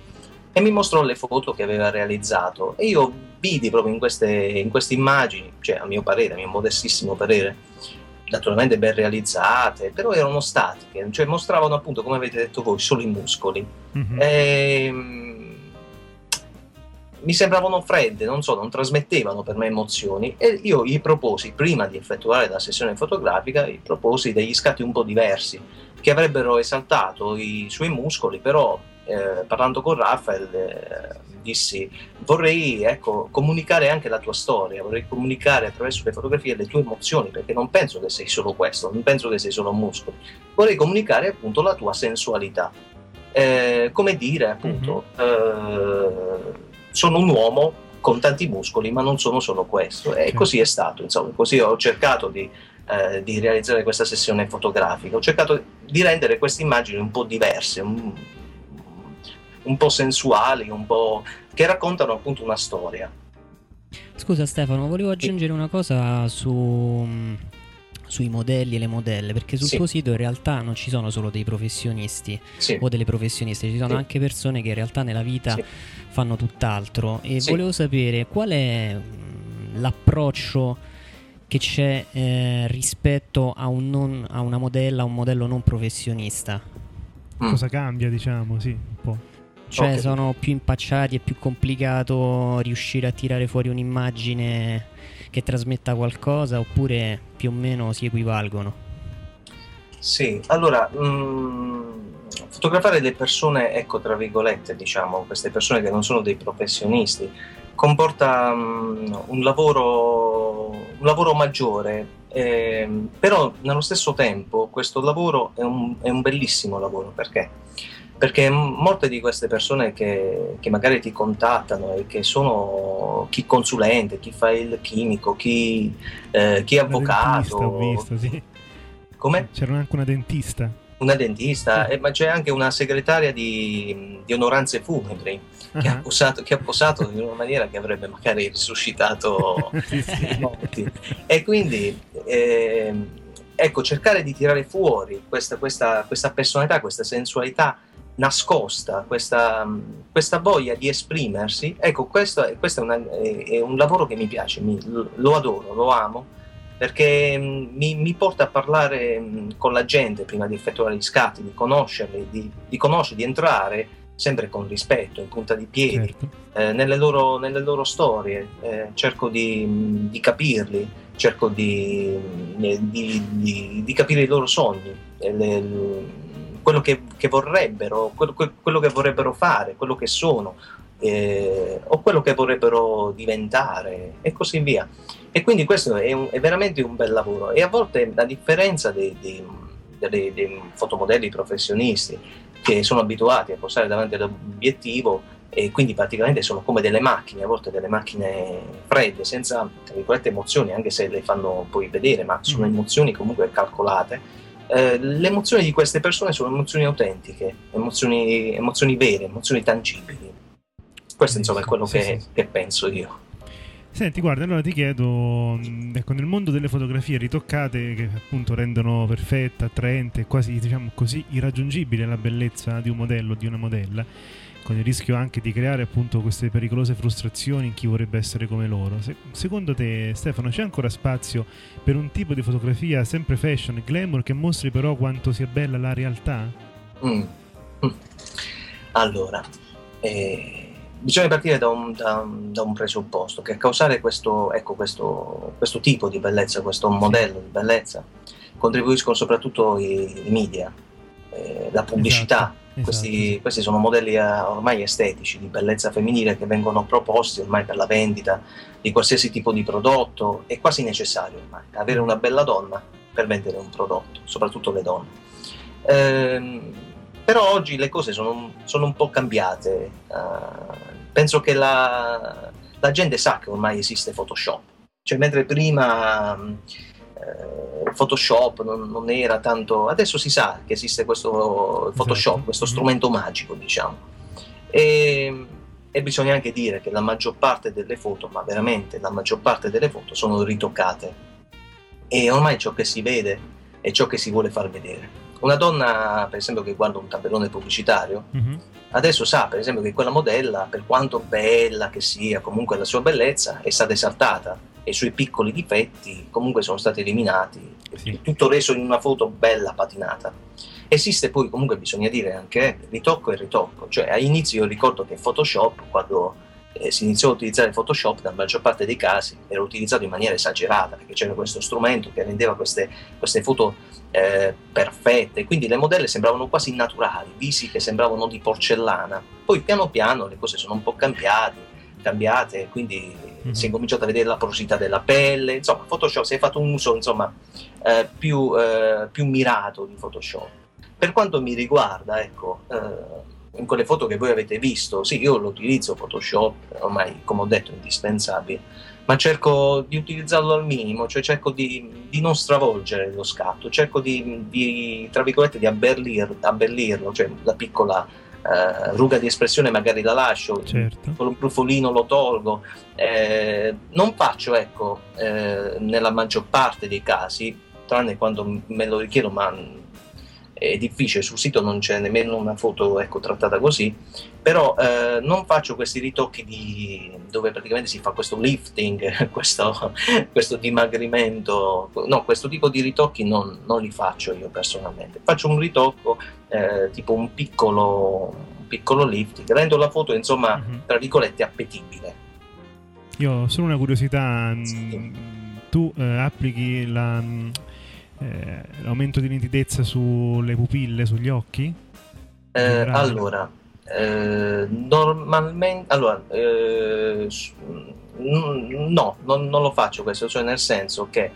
e mi mostrò le foto che aveva realizzato e io vidi proprio in queste immagini, cioè a mio modestissimo parere, naturalmente ben realizzate, però erano statiche, cioè mostravano appunto, come avete detto voi, solo i muscoli. Mi sembravano fredde, non trasmettevano per me emozioni, e io gli proposi, prima di effettuare la sessione fotografica, degli scatti un po' diversi che avrebbero esaltato i suoi muscoli, però parlando con Raffaele dissi: vorrei, ecco, comunicare anche la tua storia, vorrei comunicare attraverso le fotografie le tue emozioni, perché non penso che sei solo questo, non penso che sei solo muscoli, vorrei comunicare appunto la tua sensualità, come dire appunto sono un uomo con tanti muscoli, ma non sono solo questo. E così è stato, insomma. Così ho cercato di realizzare questa sessione fotografica. Ho cercato di rendere queste immagini un po' diverse, un po' sensuali, un po' che raccontano appunto una storia. Scusa Stefano, volevo aggiungere una cosa sui modelli e le modelle, perché sul tuo sito in realtà non ci sono solo dei professionisti o delle professioniste, ci sono anche persone che in realtà nella vita fanno tutt'altro, e volevo sapere qual è l'approccio che c'è rispetto a una modella, a un modello non professionista. Cosa cambia, diciamo, un po'. Cioè sono più impacciati, è più complicato riuscire a tirare fuori un'immagine che trasmetta qualcosa, oppure più o meno si equivalgono? Sì, allora fotografare le persone, ecco, tra virgolette, diciamo, queste persone che non sono dei professionisti, comporta un lavoro maggiore, però nello stesso tempo questo lavoro è un bellissimo lavoro, perché molte di queste persone che magari ti contattano e che sono chi consulente, chi fa il chimico, chi avvocato, Come? C'era anche una dentista. Una dentista, sì. Ma c'è anche una segretaria di onoranze funebri che ha posato in una maniera che avrebbe magari risuscitato i morti. E quindi ecco, cercare di tirare fuori questa personalità, questa sensualità nascosta, questa voglia di esprimersi, ecco, questo è un lavoro che mi piace, lo adoro, lo amo, perché mi porta a parlare con la gente prima di effettuare gli scatti, di conoscerli, di entrare sempre con rispetto, in punta di piedi, certo, nelle loro storie, cerco di capirli, cerco di capire i loro sogni, quello che vorrebbero fare, quello che sono, o quello che vorrebbero diventare, e così via. E quindi questo è veramente un bel lavoro. E a volte, a differenza dei fotomodelli professionisti che sono abituati a posare davanti all'obiettivo, e quindi praticamente sono come delle macchine, a volte delle macchine fredde, senza, tra virgolette, emozioni, anche se le fanno poi vedere, ma sono emozioni comunque calcolate. Le emozioni di queste persone sono emozioni autentiche, emozioni vere, emozioni tangibili. Questo insomma è quello che penso io. Senti, guarda, allora ti chiedo, ecco, nel mondo delle fotografie ritoccate, che appunto rendono perfetta, attraente, quasi, diciamo così, irraggiungibile la bellezza di un modello o di una modella, con il rischio anche di creare appunto queste pericolose frustrazioni in chi vorrebbe essere come loro. Secondo te, Stefano, c'è ancora spazio per un tipo di fotografia sempre fashion e glamour che mostri però quanto sia bella la realtà? Allora, bisogna partire da un presupposto, che a causare questo tipo di bellezza, questo modello di bellezza, contribuiscono soprattutto i media, la pubblicità. Esatto. Questi sono modelli ormai estetici di bellezza femminile che vengono proposti ormai per la vendita di qualsiasi tipo di prodotto. È quasi necessario ormai avere una bella donna per vendere un prodotto, soprattutto le donne. Però oggi le cose sono un po' cambiate. Penso che la gente sa che ormai esiste Photoshop, cioè mentre prima Photoshop non era tanto, adesso si sa che esiste questo Photoshop, esatto, questo strumento magico, diciamo, e bisogna anche dire che la maggior parte delle foto, ma veramente la maggior parte delle foto, sono ritoccate, e ormai ciò che si vede è ciò che si vuole far vedere. Una donna, per esempio, che guarda un tabellone pubblicitario, adesso sa, per esempio, che quella modella, per quanto bella che sia, comunque la sua bellezza è stata esaltata e i suoi piccoli difetti comunque sono stati eliminati, sì, tutto reso in una foto bella, patinata. Esiste poi, comunque, bisogna dire anche ritocco e ritocco. Cioè, all'inizio io ricordo che Photoshop, quando si iniziò a utilizzare Photoshop, nella maggior parte dei casi era utilizzato in maniera esagerata, perché c'era questo strumento che rendeva queste foto perfette, quindi le modelle sembravano quasi naturali, visi che sembravano di porcellana. Poi piano piano le cose sono un po' cambiate, quindi si è incominciato a vedere la porosità della pelle. Insomma, Photoshop, si è fatto un uso, insomma, più mirato di Photoshop. Per quanto mi riguarda, ecco, in quelle foto che voi avete visto, sì, io lo utilizzo Photoshop, ormai, come ho detto, indispensabile, ma cerco di utilizzarlo al minimo, cioè cerco di non stravolgere lo scatto, cerco di tra virgolette, di abbellirlo, cioè la piccola ruga di espressione magari la lascio, certo, con un brufolino lo tolgo, non faccio, ecco, nella maggior parte dei casi, tranne quando me lo richiedo, ma è difficile, sul sito non c'è nemmeno una foto, ecco, trattata così, però non faccio questi ritocchi dove praticamente si fa questo lifting, questo dimagrimento, no, questo tipo di ritocchi non li faccio io personalmente. Faccio un ritocco, tipo un piccolo lifting, rendo la foto, insomma, tra virgolette, appetibile. Io ho solo una curiosità, sì. Tu applichi l'aumento di nitidezza sulle pupille, sugli occhi? Normalmente no, non lo faccio questo, cioè nel senso che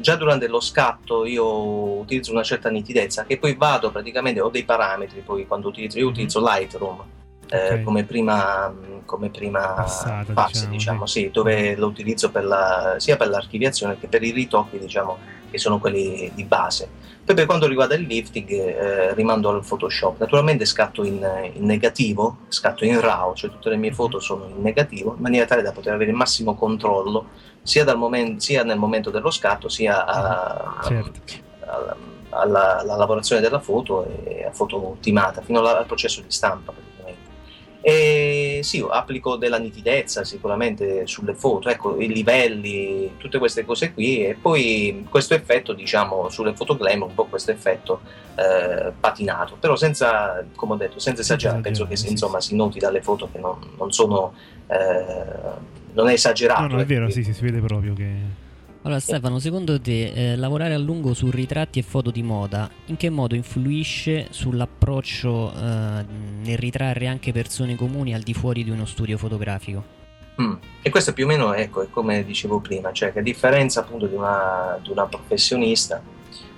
già durante lo scatto io utilizzo una certa nitidezza, che poi vado praticamente, ho dei parametri, poi quando utilizzo, io utilizzo Lightroom, okay, come prima passata, fase, diciamo, sì, dove lo utilizzo sia per l'archiviazione che per i ritocchi, diciamo, che sono quelli di base. Poi per quanto riguarda il lifting rimando al Photoshop, naturalmente scatto in negativo, scatto in RAW, cioè tutte le mie foto sono in negativo, in maniera tale da poter avere il massimo controllo sia nel momento dello scatto sia alla lavorazione della foto e a foto ultimata, fino al processo di stampa. E sì, io applico della nitidezza sicuramente sulle foto, ecco, i livelli, tutte queste cose qui, e poi questo effetto, diciamo, sulle foto glamour, un po' questo effetto patinato, però senza, come ho detto, senza esagerare, penso che insomma si noti dalle foto che non sono non è esagerato. No, è vero, sì, si vede proprio che... Allora Stefano, secondo te lavorare a lungo su ritratti e foto di moda in che modo influisce sull'approccio nel ritrarre anche persone comuni al di fuori di uno studio fotografico? E questo più o meno, ecco, è come dicevo prima, cioè che a differenza appunto di una professionista,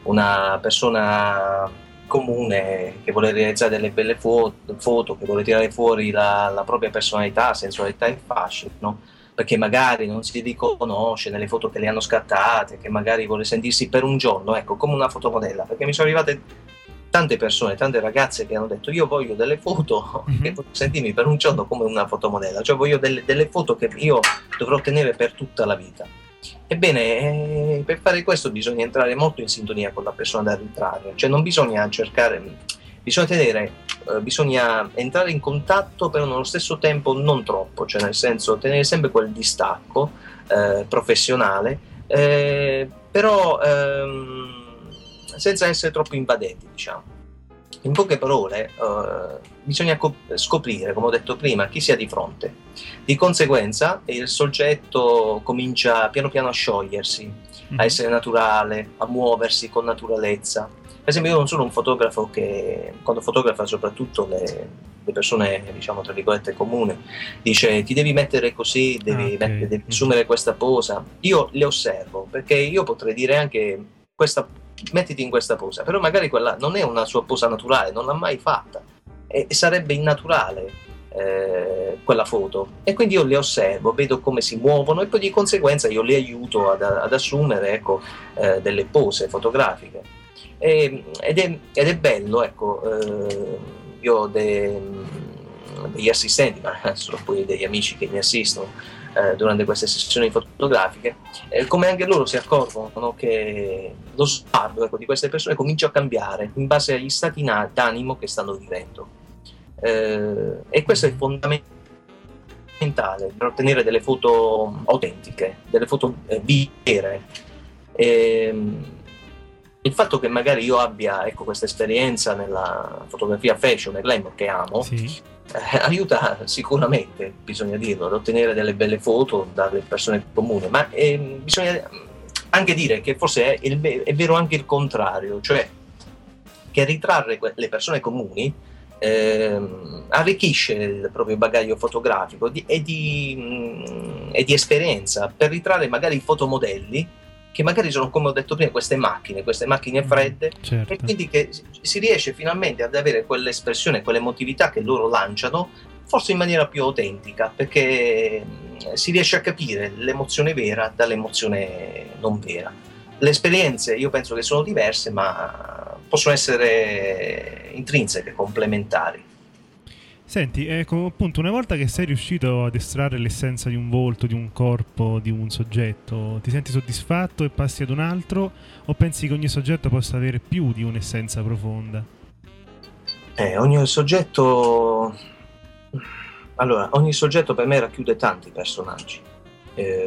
una persona comune che vuole realizzare delle belle foto, che vuole tirare fuori la propria personalità, sensualità e fashion, no? Perché magari non si riconosce nelle foto che le hanno scattate, che magari vuole sentirsi per un giorno, ecco, come una fotomodella, perché mi sono arrivate tante persone, tante ragazze che hanno detto: io voglio delle foto che posso sentirmi per un giorno come una fotomodella, cioè voglio delle foto che io dovrò tenere per tutta la vita. Ebbene, per fare questo bisogna entrare molto in sintonia con la persona da ritrarre, cioè non bisogna cercare, bisogna entrare in contatto, però nello stesso tempo non troppo, cioè nel senso tenere sempre quel distacco professionale, però senza essere troppo invadenti, diciamo. In poche parole bisogna scoprire, come ho detto prima, chi sia di fronte. Di conseguenza il soggetto comincia piano piano a sciogliersi, a essere naturale, a muoversi con naturalezza. Per esempio, io non sono un fotografo che, quando fotografa soprattutto le persone, diciamo, tra virgolette comune, dice: ti devi mettere così, devi assumere questa posa. Io le osservo, perché io potrei dire anche: mettiti in questa posa, però magari quella non è una sua posa naturale, non l'ha mai fatta e sarebbe innaturale quella foto, e quindi io le osservo, vedo come si muovono e poi di conseguenza io le aiuto ad assumere, ecco, delle pose fotografiche. Ed è bello, ecco, io ho degli assistenti, ma sono poi degli amici che mi assistono durante queste sessioni fotografiche, come anche loro si accorgono che lo sguardo, ecco, di queste persone comincia a cambiare in base agli stati d'animo che stanno vivendo, e questo è fondamentale per ottenere delle foto autentiche, delle foto vere. Il fatto che magari io abbia, ecco, questa esperienza nella fotografia fashion e glamour che amo, aiuta sicuramente, bisogna dirlo, ad ottenere delle belle foto dalle persone comuni, ma bisogna anche dire che forse è vero anche il contrario, cioè che ritrarre le persone comuni arricchisce il proprio bagaglio fotografico e di esperienza per ritrarre magari fotomodelli che magari sono, come ho detto prima, queste macchine fredde, certo. E quindi che si riesce finalmente ad avere quell'espressione, quell'emotività che loro lanciano, forse in maniera più autentica, perché si riesce a capire l'emozione vera dall'emozione non vera. Le esperienze, io penso che sono diverse, ma possono essere intrinseche, complementari. Senti, ecco, appunto, una volta che sei riuscito ad estrarre l'essenza di un volto, di un corpo, di un soggetto, ti senti soddisfatto e passi ad un altro, o pensi che ogni soggetto possa avere più di un'essenza profonda? Ogni soggetto per me racchiude tanti personaggi,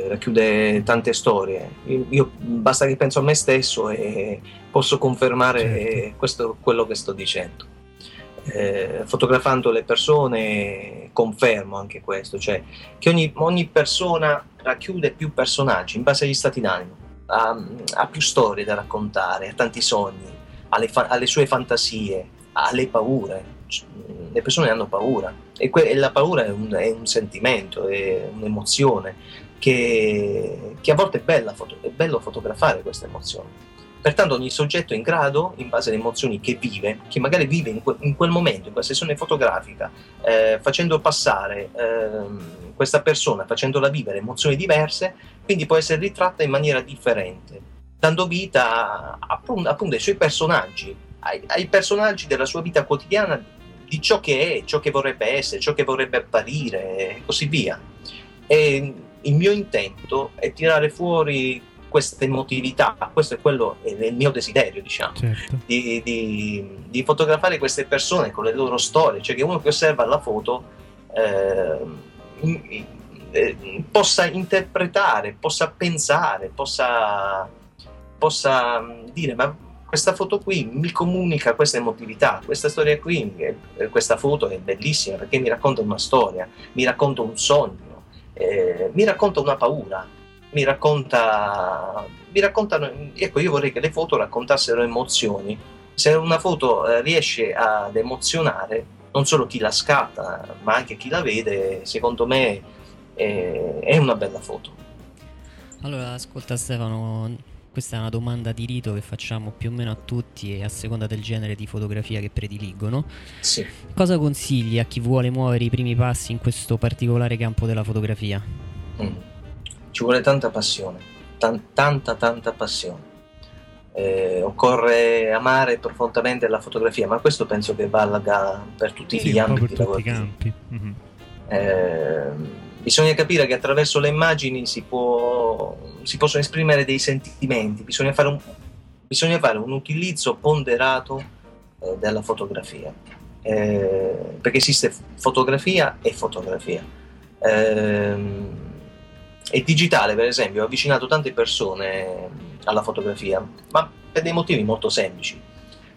racchiude tante storie. Io basta che penso a me stesso e posso confermare, certo, quello che sto dicendo. Fotografando le persone confermo anche questo, cioè che ogni persona racchiude più personaggi in base agli stati d'animo, ha più storie da raccontare, ha tanti sogni, alle sue fantasie, alle paure. Le persone hanno paura e la paura è un sentimento, è un'emozione che a volte è bello fotografare questa emozione. Pertanto ogni soggetto è in grado, in base alle emozioni che vive, che magari vive in quel momento, in quella sessione fotografica, facendo passare questa persona, facendola vivere emozioni diverse, quindi può essere ritratta in maniera differente. dando vita appunto ai suoi personaggi, ai personaggi della sua vita quotidiana, di ciò che è, ciò che vorrebbe essere, ciò che vorrebbe apparire e così via. E il mio intento è tirare fuori questa emotività, questo è quello, è il mio desiderio, diciamo, certo, di fotografare queste persone con le loro storie, cioè che uno che osserva la foto possa interpretare, possa pensare, possa dire: ma questa foto qui mi comunica questa emotività, questa storia qui, questa foto è bellissima perché mi racconta una storia, mi racconta un sogno, mi racconta una paura, mi raccontano, ecco, io vorrei che le foto raccontassero emozioni. Se una foto riesce ad emozionare non solo chi la scatta ma anche chi la vede, secondo me è una bella foto. Allora, ascolta Stefano, questa è una domanda di rito che facciamo più o meno a tutti e a seconda del genere di fotografia che prediligono. Sì. Cosa consigli a chi vuole muovere i primi passi in questo particolare campo della fotografia? Ci vuole tanta passione, tanta passione, occorre amare profondamente la fotografia, ma questo penso che valga per tutti gli ambiti lavorativi. Mm-hmm. Bisogna capire che attraverso le immagini si possono esprimere dei sentimenti, bisogna fare un utilizzo ponderato della fotografia, perché esiste fotografia e fotografia. E digitale, per esempio, ha avvicinato tante persone alla fotografia, ma per dei motivi molto semplici.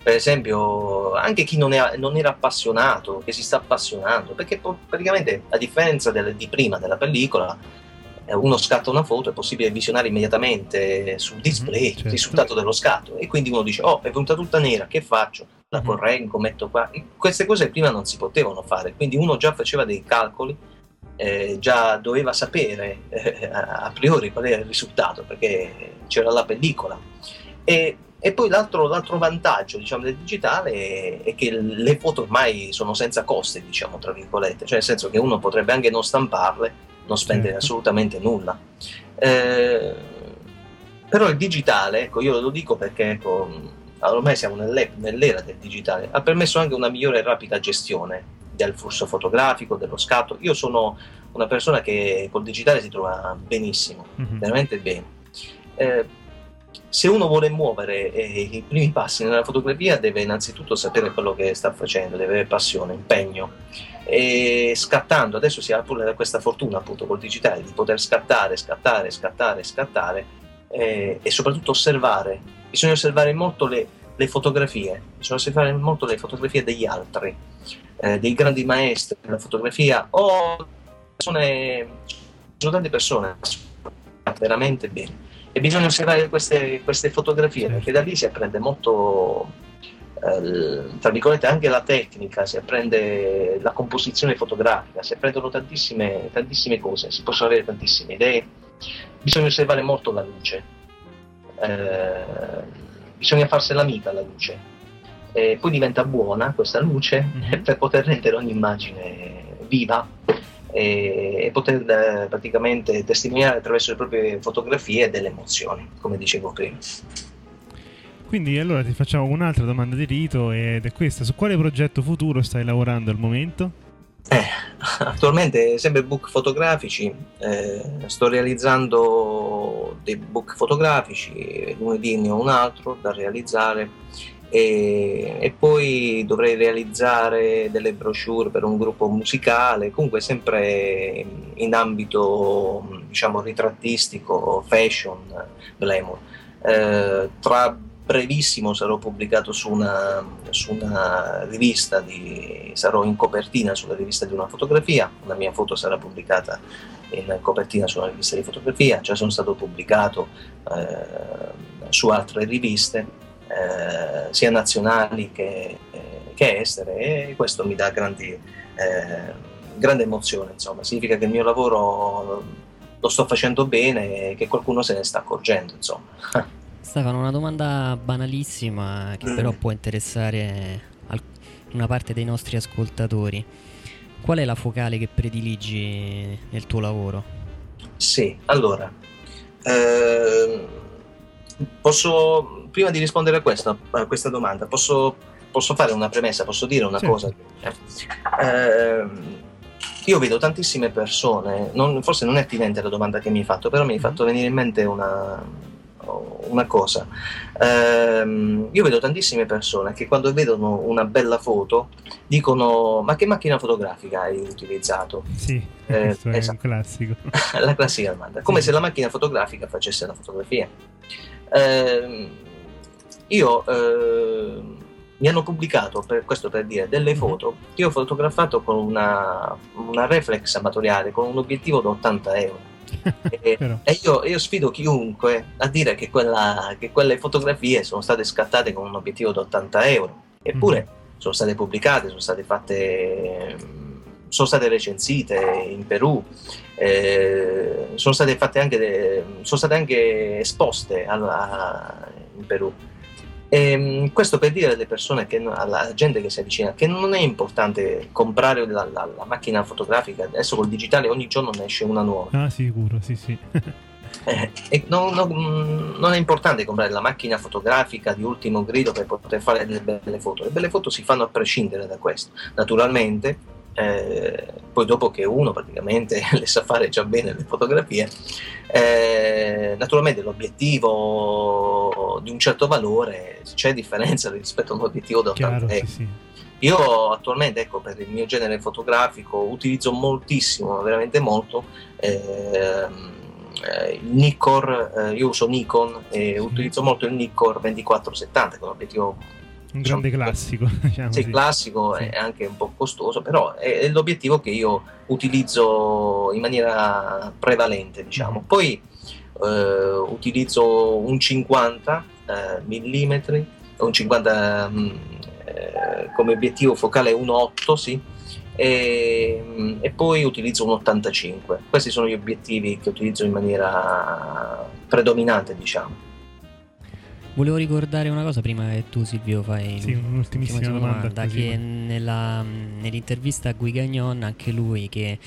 Per esempio, anche chi non era appassionato, che si sta appassionando, perché praticamente, a differenza di prima della pellicola, uno scatta una foto, è possibile visionare immediatamente sul display, certo, il risultato dello scatto, e quindi uno dice: oh, è venuta tutta nera, che faccio? La correggo, metto qua. E queste cose prima non si potevano fare, quindi uno già faceva dei calcoli, già doveva sapere a priori qual era il risultato, perché c'era la pellicola. E poi l'altro vantaggio, diciamo, del digitale è che le foto ormai sono senza costi, diciamo, tra virgolette, cioè nel senso che uno potrebbe anche non stamparle, non spendere assolutamente nulla. Però il digitale, ecco, io lo dico perché, ecco, ormai siamo nell'era del digitale, ha permesso anche una migliore e rapida gestione del flusso fotografico, dello scatto. Io sono una persona che col digitale si trova benissimo, veramente bene. Se uno vuole muovere i primi passi nella fotografia, deve innanzitutto sapere quello che sta facendo, deve avere passione, impegno. E scattando, adesso si ha pure questa fortuna, appunto, col digitale, di poter scattare, e soprattutto osservare. Bisogna osservare molto le fotografie, bisogna osservare molto le fotografie degli altri, dei grandi maestri della fotografia, sono tante persone veramente bene, e bisogna osservare queste fotografie, perché da lì si apprende molto, tra virgolette, anche la tecnica, si apprende la composizione fotografica, si apprendono tantissime cose, si possono avere tantissime idee. Bisogna osservare molto la luce, bisogna farsela amica la luce. E poi diventa buona questa luce per poter rendere ogni immagine viva e poter praticamente testimoniare attraverso le proprie fotografie delle emozioni, come dicevo prima. Quindi allora ti facciamo un'altra domanda di rito, ed è questa: su quale progetto futuro stai lavorando al momento? Attualmente sempre book fotografici, sto realizzando dei book fotografici, lunedì ne ho un altro da realizzare. E poi dovrei realizzare delle brochure per un gruppo musicale, comunque sempre in ambito, diciamo, ritrattistico, fashion, glamour. Tra brevissimo sarò pubblicato su una rivista, sarò in copertina sulla rivista di una fotografia, una mia foto sarà pubblicata in copertina sulla rivista di fotografia, già sono stato pubblicato su altre riviste, sia nazionali che estere, e questo mi dà grande emozione, insomma, significa che il mio lavoro lo sto facendo bene e che qualcuno se ne sta accorgendo, insomma. Stefano, una domanda banalissima che però può interessare una parte dei nostri ascoltatori: qual è la focale che prediligi nel tuo lavoro? Sì, allora Posso, prima di rispondere a questa domanda, posso fare una premessa, posso dire una cosa? Io vedo tantissime persone, forse non è attinente la domanda che mi hai fatto, però mi hai fatto venire in mente una cosa. Io vedo tantissime persone che quando vedono una bella foto dicono: ma che macchina fotografica hai utilizzato? Sì, questo è un classico. La classica domanda, come se la macchina fotografica facesse la fotografia. Io mi hanno pubblicato, per dire, delle foto che ho fotografato con una reflex amatoriale con un obiettivo da €80. E io sfido chiunque a dire che quelle fotografie sono state scattate con un obiettivo da €80, eppure sono state pubblicate, sono state recensite in Perù, sono state fatte anche sono state anche esposte in Perù. E questo per dire alle persone, alla gente che si avvicina, che non è importante comprare la macchina fotografica. Adesso col digitale ogni giorno ne esce una nuova. Ah, sicuro, sì. Non è importante comprare la macchina fotografica di ultimo grido per poter fare delle belle foto. Le belle foto si fanno a prescindere da questo. Naturalmente, poi dopo che uno praticamente le sa fare già bene le fotografie, naturalmente l'obiettivo di un certo valore, c'è differenza rispetto a un obiettivo da €80. Sì. Io attualmente, per il mio genere fotografico, utilizzo moltissimo, veramente molto, il Nikkor. Io uso Nikon e utilizzo molto il Nikkor 24-70 con l'obiettivo. Un grande classico, diciamo. Sì, classico, è anche un po' costoso, però è l'obiettivo che io utilizzo in maniera prevalente, diciamo. Poi utilizzo un 50 mm, un 50 come obiettivo focale 1.8, sì, e poi utilizzo un 85. Questi sono gli obiettivi che utilizzo in maniera predominante, diciamo. Volevo ricordare una cosa prima che tu, Silvio, fai. Sì, un'ultimissima domanda che nell'intervista a Guigagnon, anche lui che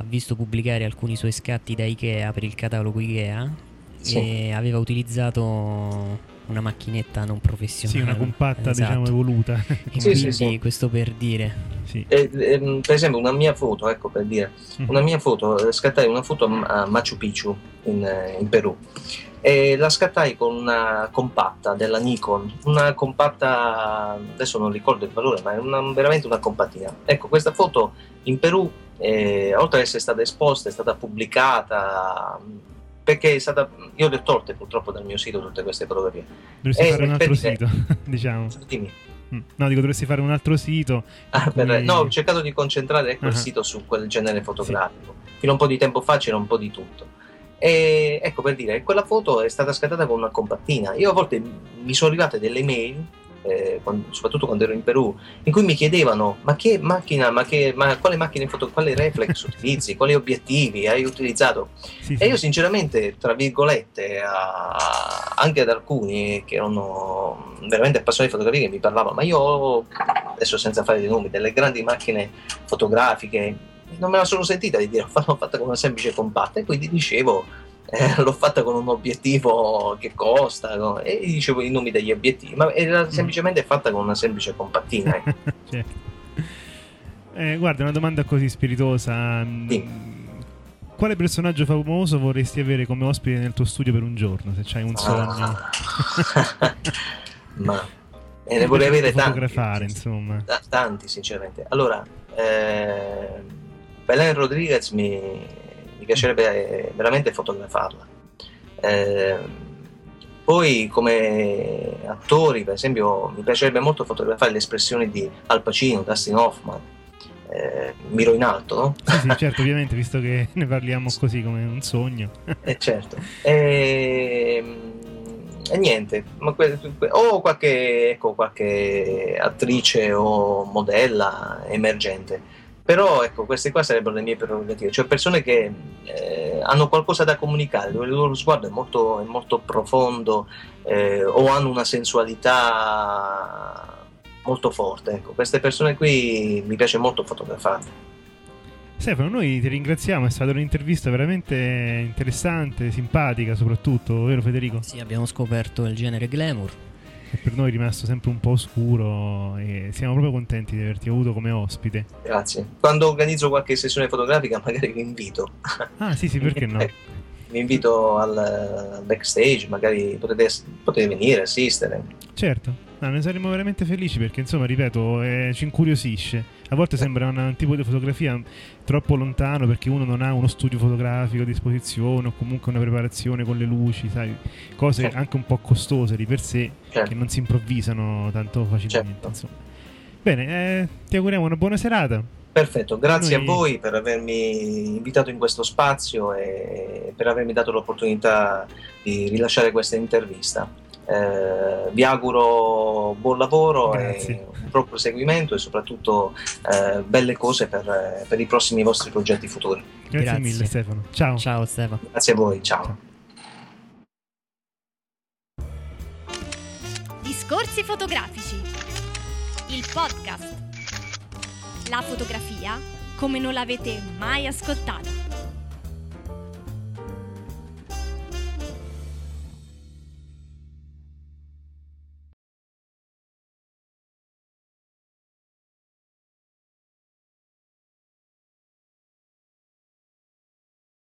ha visto pubblicare alcuni suoi scatti da Ikea per il catalogo Ikea, e aveva utilizzato una macchinetta non professionale. Sì, una compatta, diciamo, evoluta. Sì. Questo per dire. Sì. Per esempio, una mia foto, per dire, una mia foto, scattai una foto a Machu Picchu in Perù. E la scattai con una compatta della Nikon, una compatta, adesso non ricordo il valore, ma è veramente una compattina. Questa foto in Perù, oltre ad essere stata esposta, è stata pubblicata, perché è stata, io le ho tolte purtroppo dal mio sito tutte queste fotografie. Dovresti fare un altro sito, diciamo. Dimmi. No, dico, dovresti fare un altro sito. No, ho cercato di concentrare il sito su quel genere fotografico. Sì. Fino a un po' di tempo fa c'era un po' di tutto. E per dire, quella foto è stata scattata con una compattina. Io a volte mi sono arrivate delle mail, soprattutto quando ero in Perù, in cui mi chiedevano: quale macchina in foto, quale reflex utilizzi, quali obiettivi hai utilizzato? Io sinceramente, tra virgolette, anche ad alcuni che erano veramente appassionati di fotografia, che mi parlavano, ma io adesso, senza fare dei nomi, delle grandi macchine fotografiche, non me la sono sentita di dire l'ho fatta con una semplice compatta, e quindi dicevo l'ho fatta con un obiettivo che costa, no? E dicevo i nomi degli obiettivi, ma era semplicemente fatta con una semplice compattina. Guarda, una domanda così spiritosa. Sì. Quale personaggio famoso vorresti avere come ospite nel tuo studio per un giorno, se c'hai un sogno? Ne vorrei avere tanti, insomma. Tanti, sinceramente. Allora, Belen Rodriguez mi piacerebbe veramente fotografarla. Poi come attori, per esempio, mi piacerebbe molto fotografare le espressioni di Al Pacino, Dustin Hoffman. Miro in alto, no? Sì, certo, ovviamente, visto che ne parliamo così come un sogno. Certo. E niente, ma o qualche attrice o modella emergente, però queste qua sarebbero le mie prerogative, cioè persone che hanno qualcosa da comunicare, dove il loro sguardo è molto profondo, o hanno una sensualità molto forte. Queste persone qui mi piace molto fotografarle. Stefano, noi ti ringraziamo, è stata un'intervista veramente interessante, simpatica soprattutto, vero Federico? Sì, abbiamo scoperto il genere glamour, che per noi è rimasto sempre un po' oscuro, e siamo proprio contenti di averti avuto come ospite. Grazie. Quando organizzo qualche sessione fotografica magari vi invito. Ah sì sì, perché no? Vi invito al backstage, magari potete venire, assistere. Certo. No, ne saremmo veramente felici perché, insomma, ripeto, ci incuriosisce. A volte sembra un tipo di fotografia troppo lontano perché uno non ha uno studio fotografico a disposizione o comunque una preparazione con le luci, sai, cose certo, anche un po' costose di per sé, certo, che non si improvvisano tanto facilmente, certo, insomma. Bene, ti auguriamo una buona serata. Perfetto, grazie a voi per avermi invitato in questo spazio e per avermi dato l'opportunità di rilasciare questa intervista. Vi auguro buon lavoro, grazie, e un buon proseguimento e soprattutto belle cose per i prossimi vostri progetti futuri. Grazie mille Stefano. Ciao. Ciao Stefano. Grazie a voi, ciao. Ciao. Discorsi fotografici. Il podcast. La fotografia come non l'avete mai ascoltata.